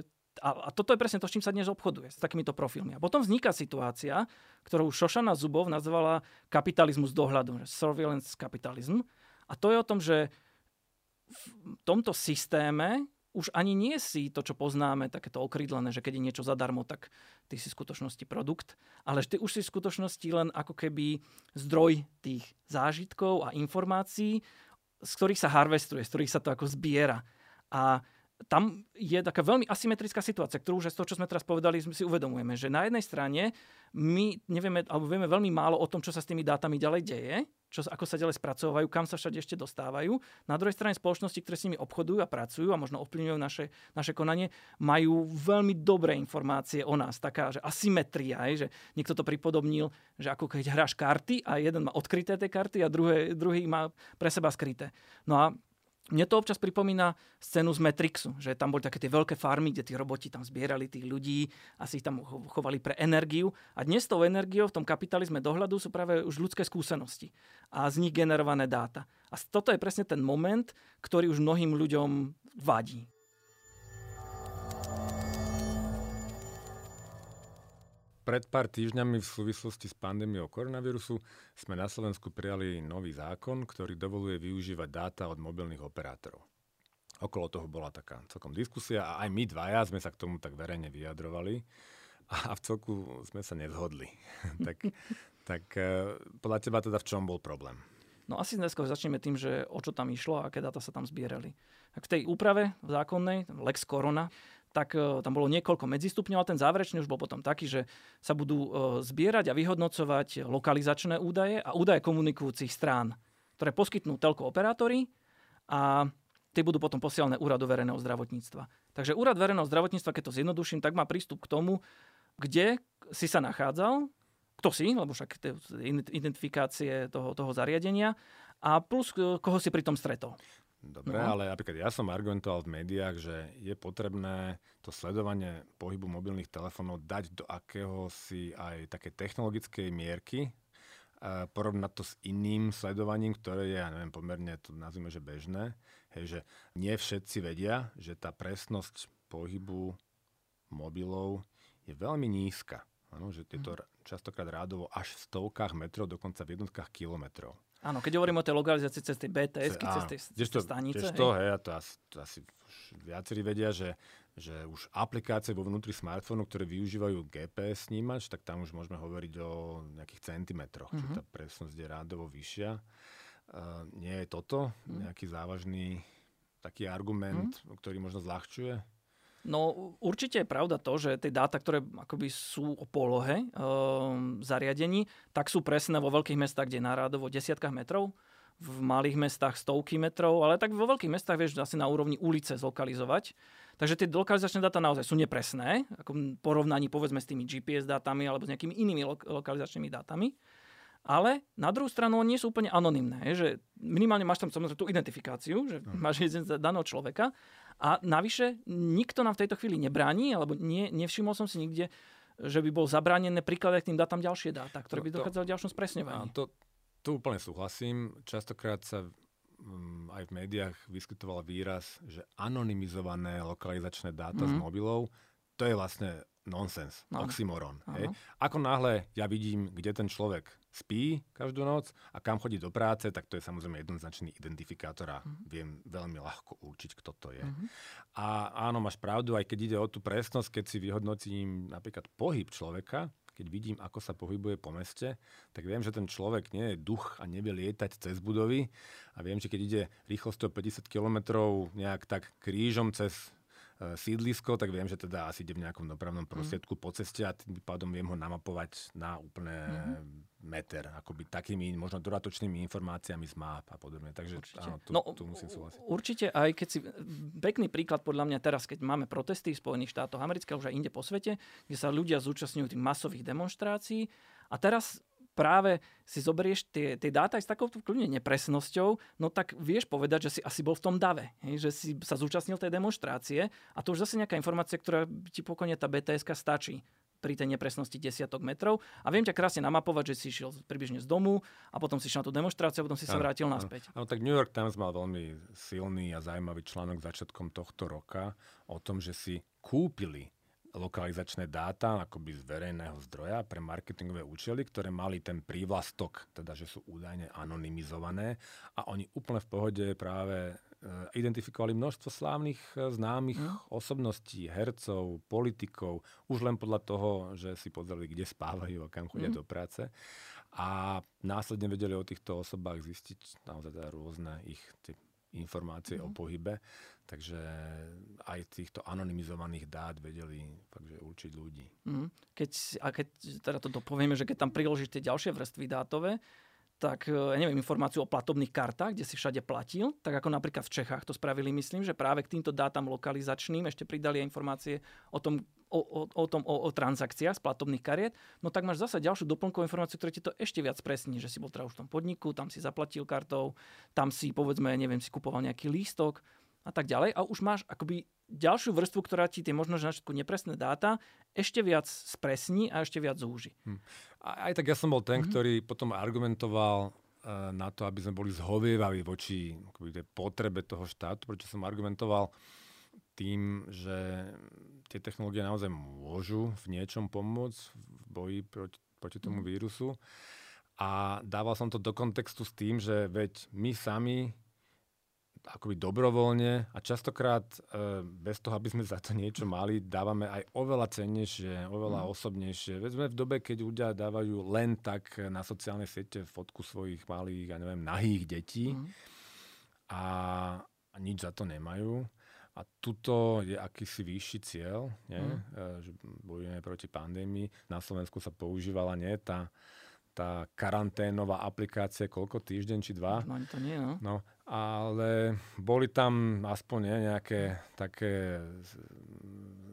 a toto je presne to, s čím sa dnes obchoduje, s takýmito profilmi. A potom vzniká situácia, ktorú Šošana Zubov nazvala kapitalizmus dohľadom, surveillance kapitalizm. A to je o tom, že v tomto systéme už ani nie si to, čo poznáme, takéto okrydlené, že keď je niečo zadarmo, tak ty si v skutočnosti produkt, ale ty už si v skutočnosti len ako keby zdroj tých zážitkov a informácií, z ktorých sa harvestuje, z ktorých sa to ako zbiera. A tam je taká veľmi asymetrická situácia, ktorú už z toho, čo sme teraz povedali, si uvedomujeme, že na jednej strane my nevieme, alebo vieme veľmi málo o tom, čo sa s tými dátami ďalej deje, ako sa ďalej spracovajú, kam sa všade ešte dostávajú. Na druhej strane spoločnosti, ktoré s nimi obchodujú a pracujú a možno ovplyvňujú naše konanie, majú veľmi dobré informácie o nás. Taká, že asymetria, že niekto to pripodobnil, že ako keď hráš karty a jeden má odkryté tie karty a druhý má pre seba skryté. No a mne to občas pripomína scénu z Matrixu, že tam boli také tie veľké farmy, kde tí roboti tam zbierali tých ľudí a si ich tam chovali pre energiu. A dnes tou energiou v tom kapitalizme dohľadu sú práve už ľudské skúsenosti a z nich generované dáta. A toto je presne ten moment, ktorý už mnohým ľuďom vadí. Pred pár týždňami v súvislosti s pandémiou koronavírusu sme na Slovensku prijali nový zákon, ktorý dovoluje využívať dáta od mobilných operátorov. Okolo toho bola taká celkom diskusia a aj my dvaja sme sa k tomu tak verejne vyjadrovali a v celku sme sa nezhodli. tak podľa teba teda v čom bol problém? No asi dneska začneme tým, že o čo tam išlo a aké dáta sa tam zbierali. Tak v tej úprave zákonnej, Lex Corona, tak tam bolo niekoľko medzistupňov, ale ten záverečný už bol potom taký, že sa budú zbierať a vyhodnocovať lokalizačné údaje a údaje komunikujúcich strán, ktoré poskytnú telko operátori a tie budú potom posielané Úradu verejného zdravotníctva. Takže Úrad verejného zdravotníctva, keď to zjednoduším, tak má prístup k tomu, kde si sa nachádzal, kto si, lebo však identifikácie toho zariadenia a plus koho si pri tom stretol. Dobre, ale napríklad ja som argumentoval v médiách, že je potrebné to sledovanie pohybu mobilných telefónov dať do akéhosi aj také technologickej mierky, porovnať to s iným sledovaním, ktoré je, ja neviem, pomerne to nazvime, že bežné. Hej, že nie všetci vedia, že tá presnosť pohybu mobilov je veľmi nízka. Ano, že je to častokrát rádovo až v stovkách metrov, dokonca v jednotkách kilometrov. Áno, keď hovorím o tej lokalizácii cez tej BTS-ky, cez tej stanice. Tiež to, hej, a to asi viacerí vedia, že už aplikácie vo vnútri smartfónu, ktoré využívajú GPS snímač, tak tam už môžeme hovoriť o nejakých centimetroch, čiže tá presnosť je rádovo vyššia. Nie je toto nejaký závažný taký argument, ktorý možno zľahčuje? No určite je pravda to, že tie dáta, ktoré akoby sú o polohe zariadení, tak sú presné vo veľkých mestách, kde je náradovo desiatkách metrov, v malých mestách stovky metrov, ale tak vo veľkých mestách vieš asi na úrovni ulice zlokalizovať. Takže tie lokalizačné dáta naozaj sú nepresné, ako v porovnaní povedzme s tými GPS dátami alebo s nejakými inými lokalizačnými dátami. Ale na druhú stranu nie sú úplne anonymné. Že minimálne máš tam samozrejme tú identifikáciu, že máš daného človeka a navyše nikto nám v tejto chvíli nebráni, alebo nevšimol som si nikde, že by bol zabránené prikladať k tým dátam ďalšie dáta, ktoré by dochádzali k ďalšom spresňovaní. To úplne súhlasím. Častokrát sa aj v médiách vyskytoval výraz, že anonymizované lokalizačné dáta z mobilov, to je vlastne nonsens, oxymoron. Hej. Ako náhle ja vidím, kde ten človek spí každú noc a kam chodí do práce, tak to je samozrejme jednoznačný identifikátor a viem veľmi ľahko určiť, kto to je. A áno, máš pravdu, aj keď ide o tú presnosť, keď si vyhodnotím napríklad pohyb človeka, keď vidím, ako sa pohybuje po meste, tak viem, že ten človek nie je duch a nevie lietať cez budovy a viem, že keď ide rýchlosťou 50 km nejak tak krížom cez sídlisko, tak viem, že teda asi ide v nejakom dopravnom prostriedku po ceste a tým pádom viem ho namapovať na úplne meter, akoby takými možno dodatočnými informáciami z map a podobne. Takže áno, tu musím súhlasiť. Určite aj keď si... Pekný príklad podľa mňa teraz, keď máme protesty v Spojených štátoch amerických, už aj inde po svete, kde sa ľudia zúčastňujú tých masových demonštrácií a teraz práve si zoberieš tie dáta aj s takouto kľudne nepresnosťou, no tak vieš povedať, že si asi bol v tom dave, hej? Že si sa zúčastnil tej demonštrácie a to už zase nejaká informácia, ktorá ti pokojne tá BTS-ka stačí pri tej nepresnosti desiatok metrov a viem ťa krásne namapovať, že si išiel približne z domu a potom si išiel na tú demonstráciu a potom si sa vrátil naspäť. Áno, tak New York Times mal veľmi silný a zaujímavý článok začiatkom tohto roka o tom, že si kúpili lokalizačné dáta akoby z verejného zdroja pre marketingové účely, ktoré mali ten prívlastok, teda že sú údajne anonymizované a oni úplne v pohode práve identifikovali množstvo slávnych, známych osobností, hercov, politikov, už len podľa toho, že si pozreli, kde spávajú a kam chodia do práce. A následne vedeli o týchto osobách zistiť naozaj teda rôzne ich informácie o pohybe. Takže aj týchto anonymizovaných dát vedeli takže určiť ľudí. Keď teda to dopovieme, že keď tam priložíš tie ďalšie vrstvy dátové, tak ja neviem, informáciu o platobných kartách, kde si všade platil, tak ako napríklad v Čechách to spravili, myslím, že práve k týmto dátam lokalizačným ešte pridali informácie o transakciách z platobných kariet, no tak máš zase ďalšiu doplnkovú informáciu, ktorá ti to ešte viac presní, že si bol teda už v tom podniku, tam si zaplatil kartou, tam si, povedzme, neviem, si kupoval nejaký lístok a tak ďalej. A už máš akoby ďalšiu vrstvu, ktorá ti tie možno že načiatku nepresné dáta ešte viac spresní a ešte viac zúži. Aj tak ja som bol ten, ktorý potom argumentoval na to, aby sme boli zhovievaví voči akoby, potrebe toho štátu, pretože som argumentoval tým, že tie technológie naozaj môžu v niečom pomôcť v boji proti tomu vírusu. A dával som to do kontextu s tým, že veď my sami akoby dobrovoľne a častokrát bez toho, aby sme za to niečo mali, dávame aj oveľa cennejšie, oveľa osobnejšie. Veď sme v dobe, keď ľudia dávajú len tak na sociálnej siete fotku svojich malých, ja neviem, nahých detí a nič za to nemajú. A tuto je akýsi vyšší cieľ, nie? Že bojujeme proti pandémii. Na Slovensku sa používala tá karanténová aplikácia, koľko, týždeň či dva? No, to nie, no. Ale boli tam aspoň nejaké také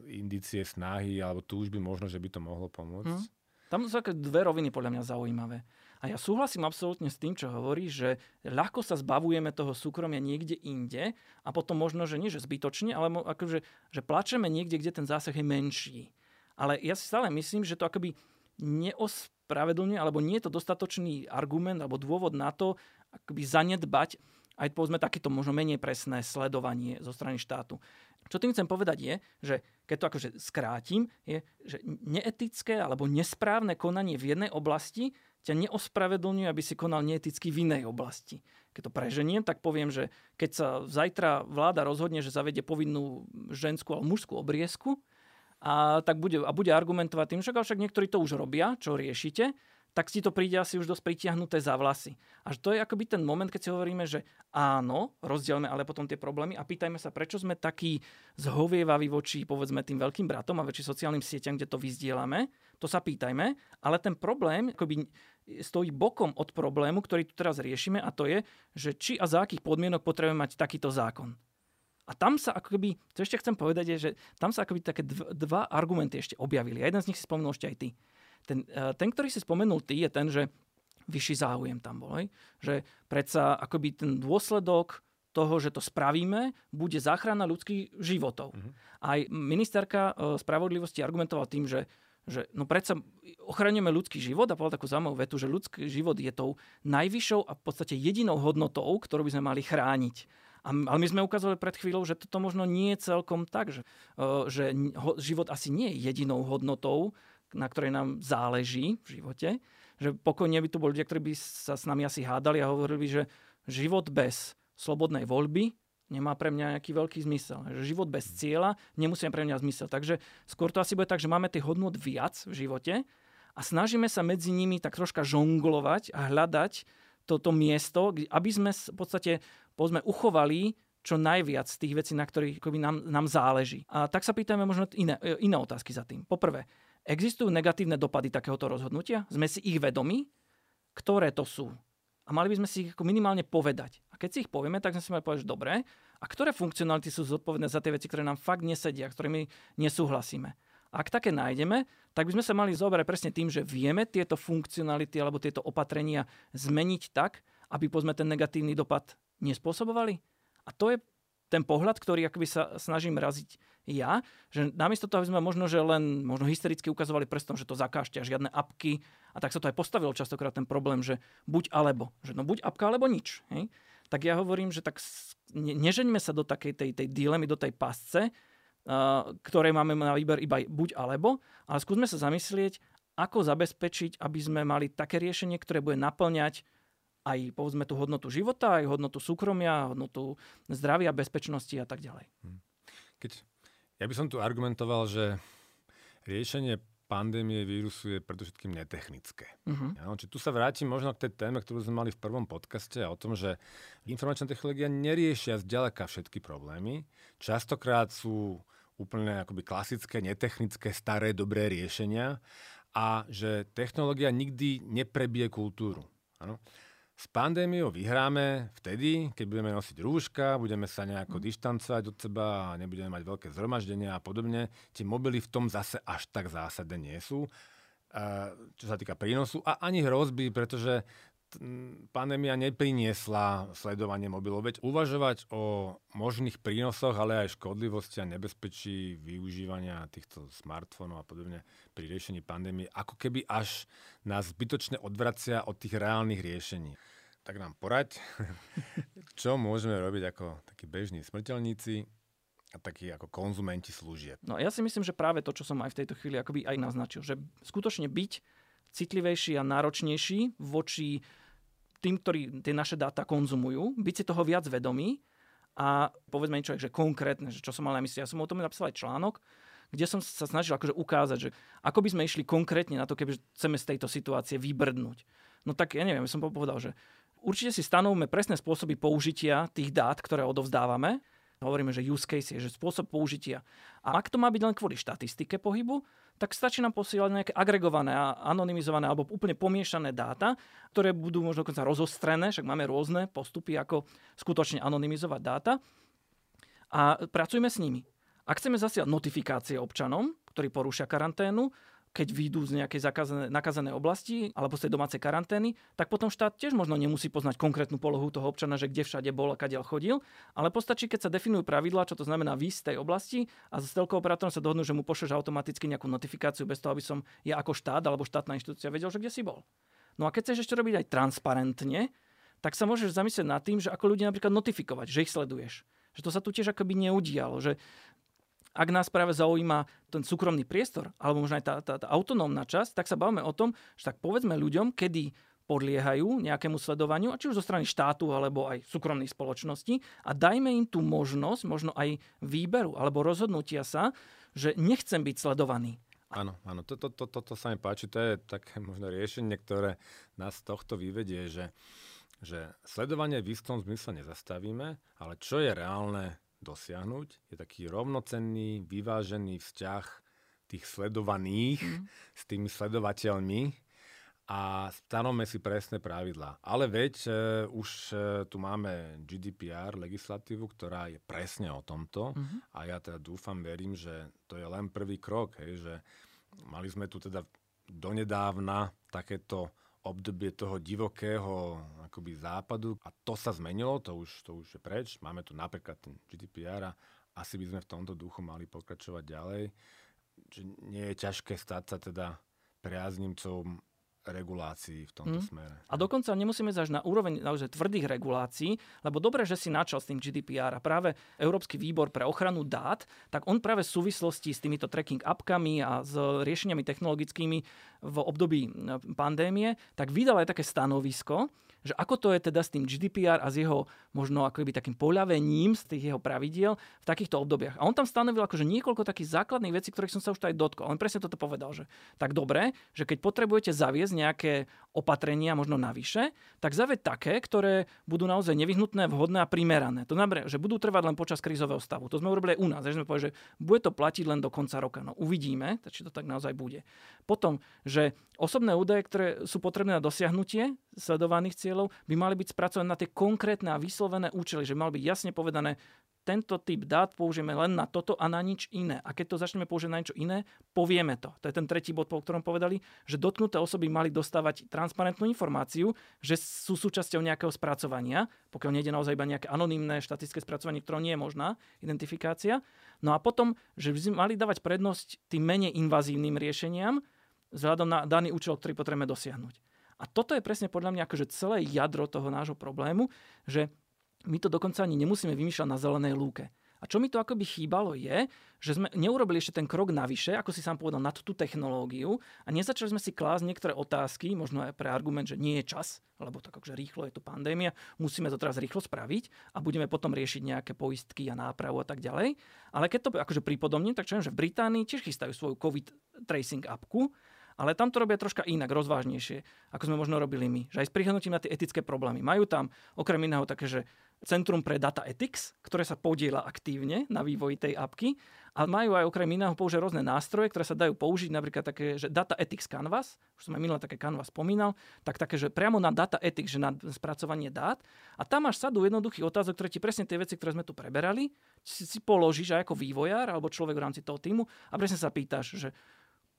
indície, snahy alebo túžby možno, že by to mohlo pomôcť. Tam sú také dve roviny podľa mňa zaujímavé. A ja súhlasím absolútne s tým, čo hovorí, že ľahko sa zbavujeme toho súkromia niekde inde a potom možno, že nie, že zbytočne, ale akože, že plačeme niekde, kde ten zásah je menší. Ale ja si stále myslím, že to akoby neospravedlňuje, alebo nie je to dostatočný argument alebo dôvod na to, akoby zanedbať aj povedzme takéto možno menej presné sledovanie zo strany štátu. Čo tým chcem povedať je, že keď to akože skrátim, je, že neetické alebo nesprávne konanie v jednej oblasti ťa neospravedlňuje, aby si konal neeticky v inej oblasti. Keď to preženiem, tak poviem, že keď sa zajtra vláda rozhodne, že zavedie povinnú ženskú alebo mužskú obriezku a bude argumentovať tým, že však niektorí to už robia, čo riešite, tak ti to príde asi už dosť pritiahnuté za vlasy. Až to je akoby ten moment, keď si hovoríme, že áno, rozdielme ale potom tie problémy a pýtajme sa, prečo sme takí zhovievaví voči, povedzme, tým veľkým bratom a voči sociálnym sieťam, kde to vyzdielame. To sa pýtajme, ale ten problém akoby stojí bokom od problému, ktorý tu teraz riešime a to je, že či a za akých podmienok potrebujeme mať takýto zákon. A tam sa akoby, čo ešte chcem povedať, je, že tam sa akoby také dva argumenty ešte objavili. A jeden z nich si spomenul ešte aj ty. Ten, ktorý si spomenul ty, je ten, že vyšší záujem tam bol. Že predsa akoby ten dôsledok toho, že to spravíme, bude záchrana ľudských životov. Aj ministerka spravodlivosti argumentovala tým, že no predsa ochraňujeme ľudský život a povedal takú zaujímavú vetu, že ľudský život je tou najvyššou a v podstate jedinou hodnotou, ktorú by sme mali chrániť. Ale my sme ukázali pred chvíľou, že toto možno nie je celkom tak, že život asi nie je jedinou hodnotou, na ktorej nám záleží v živote. Že pokojne by tu boli ľudia, ktorí by sa s nami asi hádali a hovorili by, že život bez slobodnej voľby nemá pre mňa nejaký veľký zmysel. Že život bez cieľa nemusí mať pre mňa zmysel. Takže skôr to asi bude tak, že máme tých hodnot viac v živote a snažíme sa medzi nimi tak troška žonglovať a hľadať toto miesto, aby sme v podstate povedzme, uchovali čo najviac tých vecí, na ktorých nám záleží. A tak sa pýtame možno iné otázky za tým. Poprvé, existujú negatívne dopady takéhoto rozhodnutia? Sme si ich vedomí? ktoré to sú. A mali by sme si ich ako minimálne povedať. A keď si ich povieme, tak sme si mali povedať, že dobre, a ktoré funkcionality sú zodpovedné za tie veci, ktoré nám fakt nesedia, ktorými nesúhlasíme. A ak také nájdeme, tak by sme sa mali zoberať presne tým, že vieme tieto funkcionality alebo tieto opatrenia zmeniť tak, aby pozme ten negatívny dopad nespôsobovali. A to je ten pohľad, ktorý akoby sa snažím raziť ja, že namiesto toho, aby sme možno hystericky ukazovali prstom, že to zakážte a žiadne apky, a tak sa to aj postavilo častokrát ten problém, že buď alebo, že no buď apka alebo nič. Hej? Tak ja hovorím, že tak nežeňme sa do takej tej dilemy, do tej pasce, ktoré máme na výber iba buď alebo, ale skúsme sa zamyslieť, ako zabezpečiť, aby sme mali také riešenie, ktoré bude naplňať aj povedzme tú hodnotu života, aj hodnotu súkromia, hodnotu zdravia, bezpečnosti a tak ďalej. Ja by som tu argumentoval, že riešenie pandémie vírusu je predovšetkým netechnické. Uh-huh. Ja, čiže tu sa vrátim možno k tej téme, ktorú sme mali v prvom podcaste a o tom, že informačná technológia neriešia zďaleka všetky problémy. Častokrát sú úplne akoby klasické, netechnické, staré, dobré riešenia a že technológia nikdy neprebije kultúru. Áno. S pandémiou vyhráme vtedy, keď budeme nosiť rúška, budeme sa nejako dištancovať od seba, nebudeme mať veľké zhromaždenia a podobne. Tie mobily v tom zase až tak zásadne nie sú, čo sa týka prínosu a ani hrozby, pretože pandémia nepriniesla sledovanie mobilov. Veď uvažovať o možných prínosoch, ale aj škodlivosti a nebezpečí využívania týchto smartfónov a podobne pri riešení pandémie, ako keby až nás zbytočne odvracia od tých reálnych riešení. Tak nám poraď, čo môžeme robiť ako takí bežní smrteľníci a takí ako konzumenti služieb. No ja si myslím, že práve to, čo som aj v tejto chvíli akoby aj naznačil, že skutočne byť citlivejší a náročnejší voči tým, ktorí tie naše dáta konzumujú, byť si toho viac vedomí a povedzme niečo, že konkrétne, že čo som mal na mysli. Ja som o tom napísal aj článok, kde som sa snažil akože ukázať, že ako by sme išli konkrétne na to, keby chceme z tejto situácie vybrdnúť. No tak ja neviem, som povedal, že určite si stanovíme presné spôsoby použitia tých dát, ktoré odovzdávame. Hovoríme, že use case je, že spôsob použitia. A ak to má byť len kvôli štatistike pohybu, tak stačí nám posielať nejaké agregované a anonymizované alebo úplne pomiešané dáta, ktoré budú možno dokonca rozostrené, však máme rôzne postupy, ako skutočne anonymizovať dáta. A pracujeme s nimi. Ak chceme zasiať notifikácie občanom, ktorí porúšia karanténu, keď výjdú z nejakej nakazanej oblasti alebo z tej domácej karantény, tak potom štát tiež možno nemusí poznať konkrétnu polohu toho občana, že kde všade bol a kadiaľ chodil, ale postačí, keď sa definujú pravidlá, čo to znamená výjsť z tej oblasti a s teleoperátorom sa dohodnú, že mu pošleš automaticky nejakú notifikáciu bez toho, aby som ja ako štát alebo štátna inštitúcia vedel, že kde si bol. No a keď chceš ešte robiť aj transparentne, tak sa môžeš zamyslieť nad tým, že ako ľudí napríklad notifikovať, že ich sleduješ. Že to sa tu tiež akoby neudialo, že ak nás práve zaujíma ten súkromný priestor, alebo možno aj tá autonómna časť, tak sa bavíme o tom, že tak povedzme ľuďom, kedy podliehajú nejakému sledovaniu, či už zo strany štátu, alebo aj súkromných spoločností a dajme im tú možnosť, možno aj výberu, alebo rozhodnutia sa, že nechcem byť sledovaný. Áno, toto sa mi páči, to je také možno riešenie, ktoré nás tohto vyvedie, že sledovanie v istom zmysle nezastavíme, ale čo je reálne dosiahnuť, je taký rovnocenný, vyvážený vzťah tých sledovaných s tými sledovateľmi a stanovme si presné pravidlá. Ale veď už tu máme GDPR legislatívu, ktorá je presne o tomto a ja teda dúfam, verím, že to je len prvý krok, hej, že mali sme tu teda donedávna takéto obdobie toho divokého akoby západu a to sa zmenilo, to už je preč. Máme tu napríklad ten GDPR a asi by sme v tomto duchu mali pokračovať ďalej. Čiže nie je ťažké stať sa teda priaznivcom regulácií v tomto smere. A dokonca nemusíme ísť až na úroveň naozaj tvrdých regulácií, lebo dobre, že si načal s tým GDPR a práve Európsky výbor pre ochranu dát, tak on práve v súvislosti s týmito tracking appkami a s riešeniami technologickými v období pandémie, tak vydal aj také stanovisko, že ako to je teda s tým GDPR a s jeho možno akoby takým poľavením z tých jeho pravidiel v takýchto obdobiach. A on tam stanovil akože niekoľko takých základných vecí, ktorých som sa už tu aj dotkol. On presne toto povedal, že tak dobre, že keď potrebujete zaviesť nejaké opatrenia možno navyše, tak zaveď také, ktoré budú naozaj nevyhnutné, vhodné a primerané. To znamená, že budú trvať len počas krízového stavu. To sme urobili aj u nás, že sme povedali, že bude to platiť len do konca roka. No uvidíme, či to tak naozaj bude. Potom, že že osobné údaje, ktoré sú potrebné na dosiahnutie sledovaných cieľov, by mali byť spracované na tie konkrétne a vyslovené účely, že mal byť jasne povedané, tento typ dát použijeme len na toto a na nič iné. A keď to začneme použiť na niečo iné, povieme to. To je ten tretí bod, po ktorom povedali, že dotknuté osoby mali dostávať transparentnú informáciu, že sú súčasťou nejakého spracovania, pokiaľ nejde naozaj iba nejaké anonymné štatické spracovanie, ktoré nie je možná identifikácia. No a potom, že by sme mali dávať prednosť tým menej invazívnym riešeniam vzhľadom na daný účel, ktorý potrebujeme dosiahnuť. A toto je presne podľa mňa akože celé jadro toho nášho problému, že my to dokonca ani nemusíme vymýšľať na zelenej lúke. A čo mi to akoby chýbalo je, že sme neurobili ešte ten krok navyše, ako si sám povedal, na tú technológiu a nezačali sme si klásť niektoré otázky, možno aj pre argument, že nie je čas, lebo tak akože rýchlo je tu pandémia, musíme to teraz rýchlo spraviť a budeme potom riešiť nejaké poistky a nápravu a tak ďalej. Ale keď to akože pripodobním, tak čo viem, že v Británii tiež chystajú svoju COVID tracing appku, ale tam to robia troška inak, rozvážnejšie, ako sme možno robili my. Že aj s prihľadnutím na tie etické problémy. Majú tam okrem iného také, že Centrum pre Data Ethics, ktoré sa podieľa aktívne na vývoji tej apky a majú aj okrem iného použiť rôzne nástroje, ktoré sa dajú použiť, napríklad také, že Data Ethics Canvas, už som aj minulé také Canvas spomínal, tak také, že priamo na Data Ethics, že na spracovanie dát a tam máš sadu jednoduchých otázok, ktoré ti presne tie veci, ktoré sme tu preberali, si položíš aj ako vývojár alebo človek v rámci toho týmu a presne sa pýtaš, že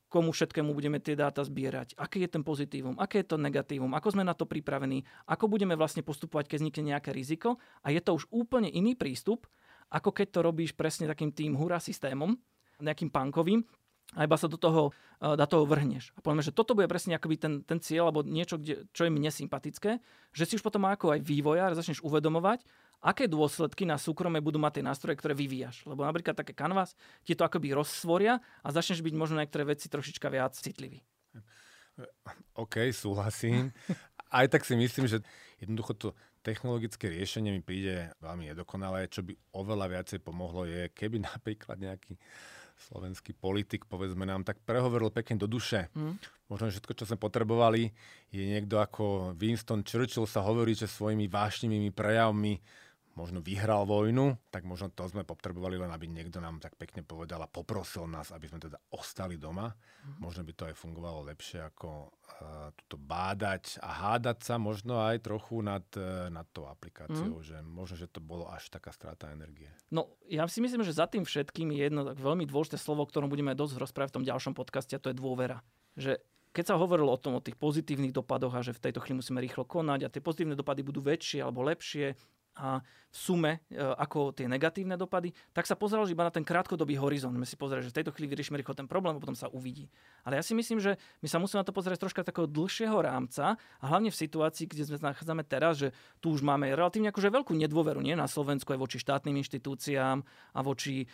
komu všetkému budeme tie dáta zbierať, aké je ten pozitívum, aké je to negatívum, ako sme na to pripravení, ako budeme vlastne postupovať, keď vznikne nejaké riziko a je to už úplne iný prístup, ako keď to robíš presne takým tým hurá systémom, nejakým punkovým a iba sa do toho vrhneš. A povieme, že toto bude presne akoby ten cieľ alebo niečo, čo je mi nesympatické, že si už potom ako aj vývojár začneš uvedomovať, aké dôsledky na súkromie budú mať tie nástroje, ktoré vyvíjaš. Lebo napríklad také Canvas ti to akoby rozsvoria a začneš byť možno niektoré veci trošička viac citlivý. OK, súhlasím. Aj tak si myslím, že jednoducho to technologické riešenie mi príde veľmi nedokonalé. Čo by oveľa viacej pomohlo je, keby napríklad nejaký slovenský politik, povedzme nám, tak prehovoril pekne do duše. Možno všetko, čo sme potrebovali, je niekto ako Winston Churchill sa hovorí, že svojimi vášnivými prejavmi možno vyhral vojnu, tak možno to sme potrebovali len, aby niekto nám tak pekne povedal a poprosil nás, aby sme teda ostali doma. Možno by to aj fungovalo lepšie, ako túto bádať a hádať sa možno aj trochu nad tou aplikáciou, že možno, že to bolo až taká strata energie. No, ja si myslím, že za tým všetkým je jedno tak veľmi dôležité slovo, o ktorom budeme dosť rozprávať v tom ďalšom podcaste, a to je dôvera. Že keď sa hovorilo o tom, o tých pozitívnych dopadoch a že v tejto chvíli musíme rýchlo konať a tie pozitívne dopady budú väčšie alebo lepšie, a v sume, ako tie negatívne dopady, tak sa pozeral iba na ten krátkodobý horizont. My si pozerali, že v tejto chvíli vyriešime rýchlo ten problém a potom sa uvidí. Ale ja si myslím, že my sa musíme na to pozerať troška takého dlhšieho rámca a hlavne v situácii, kde sme nachádzame teraz, že tu už máme relatívne akože veľkú nedôveru, nie na Slovensku, aj voči štátnym inštitúciám a voči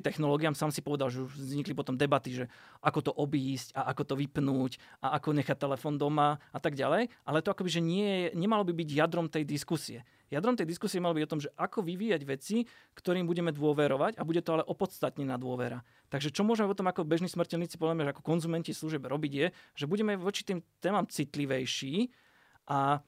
technológiám. Sám si povedal, že už vznikli potom debaty, že ako to obísť a ako to vypnúť a ako nechať telefón doma a tak ďalej, ale to akoby že nemalo by byť jadrom tej diskusie. Jadrom tej diskusie malo byť o tom, že ako vyvíjať veci, ktorým budeme dôverovať a bude to ale opodstatnená dôvera. Takže čo môžeme potom ako bežní smrteľníci, povedzme, ako konzumenti služieb robiť je, že budeme voči tým témam citlivejší a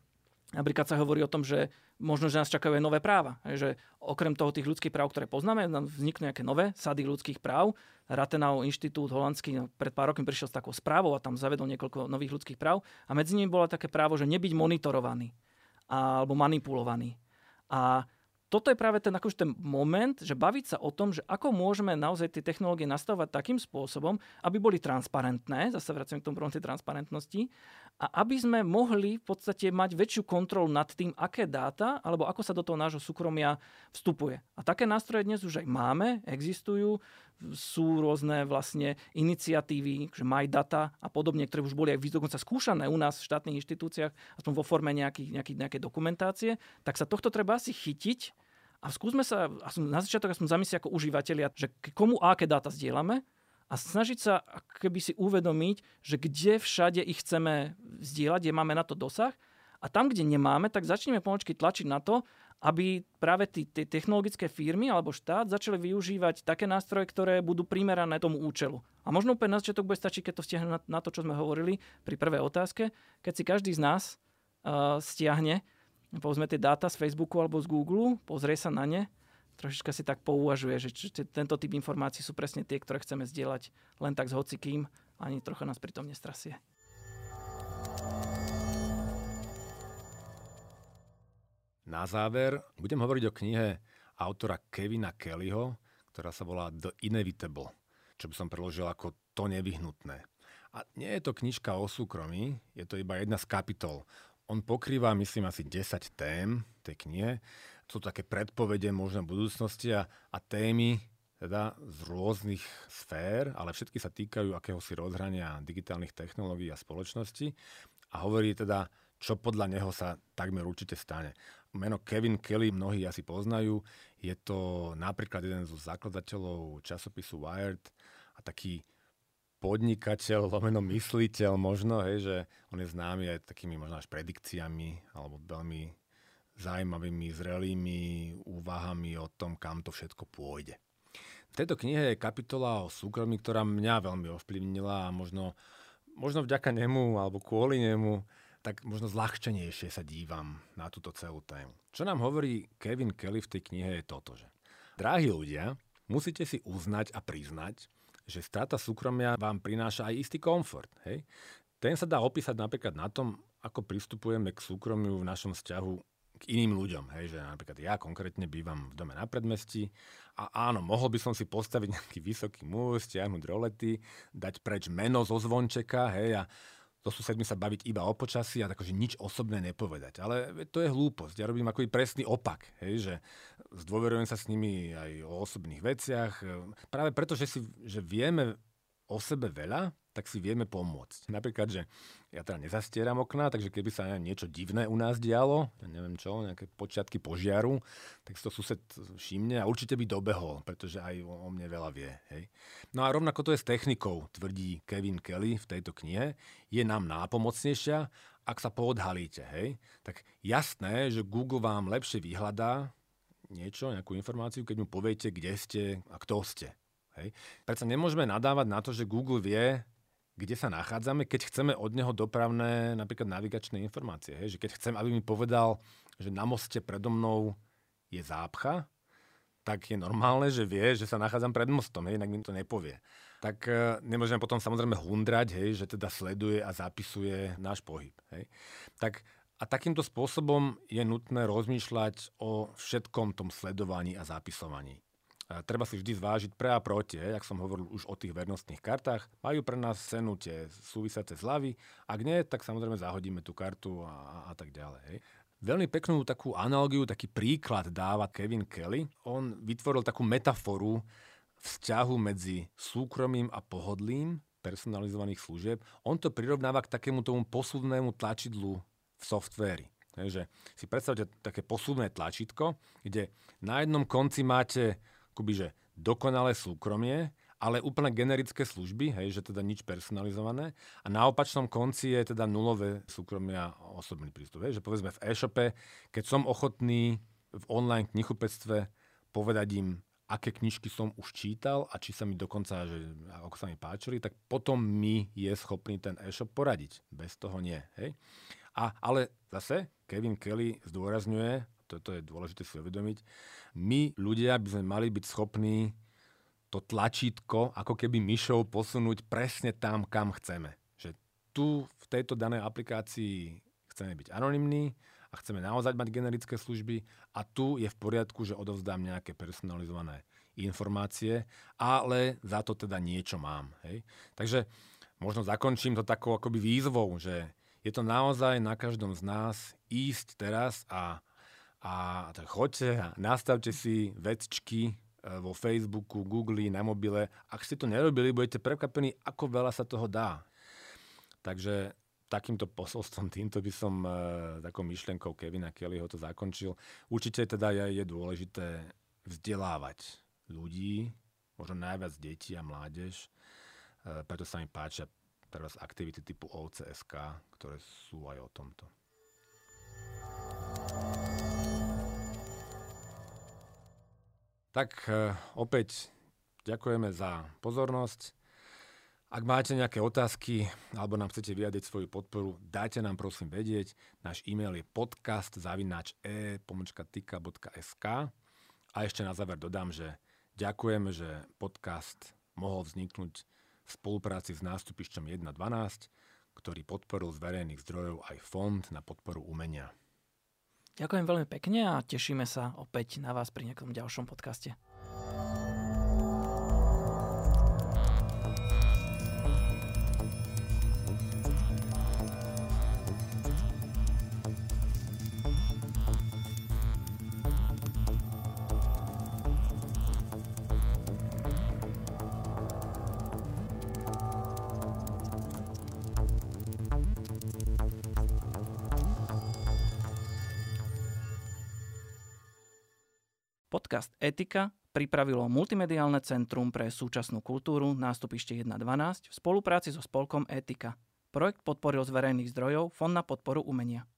napríklad sa hovorí o tom, že možno, že nás čakajú aj nové práva. Že okrem toho tých ľudských práv, ktoré poznáme, nám vzniknú nejaké nové sady ľudských práv. Rathenau inštitút holandský pred pár rokmi prišiel s takou správou a tam zavedol niekoľko nových ľudských práv a medzi nimi bolo také právo, že nebyť monitorovaný alebo manipulovaný. A toto je práve ten moment, že baviť sa o tom, že ako môžeme naozaj tie technológie nastavovať takým spôsobom, aby boli transparentné, zase vracem k tomu promoci transparentnosti, a aby sme mohli v podstate mať väčšiu kontrolu nad tým, aké dáta, alebo ako sa do toho nášho súkromia vstupuje. A také nástroje dnes už aj máme, existujú, sú rôzne vlastne iniciatívy, že My Data a podobne, ktoré už boli aj dokonca skúšané u nás v štátnych inštitúciách, aspoň vo forme nejakej dokumentácie, tak sa tohto treba asi chytiť a skúsme sa na začiatok aspoň zamyslieť ako užívateľia, že komu a aké dáta zdieľame a snažiť sa keby si uvedomiť, že kde všade ich chceme zdieľať, kde máme na to dosah a tam, kde nemáme, tak začneme pomaličky tlačiť na to, aby práve tie technologické firmy alebo štát začali využívať také nástroje, ktoré budú primerané tomu účelu. A možno úplne na začiatok bude stačiť, keď to stiahne na to, čo sme hovorili pri prvej otázke, keď si každý z nás stiahne, povedzme, tie dáta z Facebooku alebo z Google, pozrie sa na ne, trošička si tak pouvažuje, že tento typ informácií sú presne tie, ktoré chceme zdieľať len tak s hocikým ani trocha nás pritom nestrasie. Na záver budem hovoriť o knihe autora Kevina Kellyho, ktorá sa volá The Inevitable, čo by som preložil ako To nevyhnutné. A nie je to knižka o súkromí, je to iba jedna z kapitol. On pokrýva, myslím, asi 10 tém tej knihe. Sú také predpovede možno budúcnosti a témy teda z rôznych sfér, ale všetky sa týkajú akéhosi rozhrania digitálnych technológií a spoločnosti. A hovorí teda, čo podľa neho sa takmer určite stane. Meno Kevin Kelly mnohí asi poznajú. Je to napríklad jeden zo zakladateľov časopisu Wired a taký podnikateľ, lomeno mysliteľ možno, hej, že on je známy aj takými možno až predikciami alebo veľmi zaujímavými, zrelými úvahami o tom, kam to všetko pôjde. V tejto knihe je kapitola o súkromí, ktorá mňa veľmi ovplyvnila a možno vďaka nemu alebo kvôli nemu tak možno zľahčenejšie sa dívam na túto celú tému. Čo nám hovorí Kevin Kelly v tej knihe je toto, že drahí ľudia, musíte si uznať a priznať, že strata súkromia vám prináša aj istý komfort. Hej? Ten sa dá opísať napríklad na tom, ako pristupujeme k súkromiu v našom vzťahu k iným ľuďom. Hej? Že napríklad ja konkrétne bývam v dome na predmestí a áno, mohol by som si postaviť nejaký vysoký múr, stiahnuť rolety, dať preč meno zo zvončeka, hej, a so susedmi sa baviť iba o počasí a takože nič osobné nepovedať. Ale to je hlúposť. Ja robím akoby presný opak. Hej, že zdôverujem sa s nimi aj o osobných veciach. Práve preto, že vieme o sebe veľa, tak si vieme pomôcť. Napríklad, že ja teda nezastieram okná, takže keby sa niečo divné u nás dialo, ja neviem čo, nejaké počiatky požiaru, tak si to sused všimne a určite by dobehol, pretože aj o mne veľa vie. Hej. No a rovnako to je s technikou, tvrdí Kevin Kelly v tejto knihe. Je nám nápomocnejšia, ak sa poodhalíte. Hej. Tak jasné, že Google vám lepšie vyhľadá niečo, nejakú informáciu, keď mu poviete, kde ste a kto ste. Hej. Preto nemôžeme nadávať na to, že Google vie, kde sa nachádzame, keď chceme od neho dopravné, napríklad navigačné informácie. Hej? Že keď chcem, aby mi povedal, že na moste predo mnou je zápcha, tak je normálne, že vie, že sa nachádzam pred mostom, hej? Inak mi to nepovie. Tak nemôžeme potom samozrejme hundrať, hej? Že teda sleduje a zapisuje náš pohyb. Hej? Tak, a takýmto spôsobom je nutné rozmýšľať o všetkom tom sledovaní a zápisovaní. Treba si vždy zvážiť pre a proti, jak som hovoril už o tých vernostných kartách. Majú pre nás cenu tie súvisiace zľavy. Ak nie, tak samozrejme zahodíme tú kartu a tak ďalej. Hej. Veľmi peknú takú analogiu, taký príklad dáva Kevin Kelly. On vytvoril takú metaforu vzťahu medzi súkromím a pohodlím personalizovaných služieb. On to prirovnáva k takému tomu posuvnému tlačidlu v softvéri. Takže si predstavte také posuvné tlačítko, kde na jednom konci máte akoby, že dokonalé súkromie, ale úplne generické služby, hej, že teda nič personalizované. A na opačnom konci je teda nulové súkromie a osobný prístup. Hej, že povedzme v e-shope, keď som ochotný v online knihupectve povedať im, aké knižky som už čítal a či sa mi dokonca, že ako sa mi páčili, tak potom mi je schopný ten e-shop poradiť. Bez toho nie. Hej. Ale zase Kevin Kelly zdôrazňuje, toto je dôležité si uvedomiť. My, ľudia, by sme mali byť schopní to tlačítko, ako keby myšou, posunúť presne tam, kam chceme. Že tu, v tejto danej aplikácii chceme byť anonymní a chceme naozaj mať generické služby a tu je v poriadku, že odovzdám nejaké personalizované informácie, ale za to teda niečo mám. Hej? Takže možno zakončím to takou akoby výzvou, že je to naozaj na každom z nás ísť teraz a tak choďte a nastavte si vecčky vo Facebooku, Google, na mobile. Ak ste to nerobili, budete prekvapení, ako veľa sa toho dá. Takže takýmto posolstvom, týmto by som takou myšlienkou Kevina Kellyho to zakončil. Určite teda je dôležité vzdelávať ľudí, možno najviac detí a mládež. Preto sa mi páčia teraz aktivity typu OCSK, ktoré sú aj o tomto. Tak opäť ďakujeme za pozornosť. Ak máte nejaké otázky alebo nám chcete vyjadriť svoju podporu, dajte nám prosím vedieť. Náš e-mail je podcast@e-tika.sk. A ešte na záver dodám, že ďakujeme, že podcast mohol vzniknúť v v spolupráci s Nástupišťom 1.12, ktorý podporil z verejných zdrojov aj Fond na podporu umenia. Ďakujem veľmi pekne a tešíme sa opäť na vás pri nejakom ďalšom podcaste. Podcast Etika pripravilo Multimediálne centrum pre súčasnú kultúru Nástupište 1.12 v spolupráci so spolkom Etika. Projekt podporil z verejných zdrojov Fond na podporu umenia.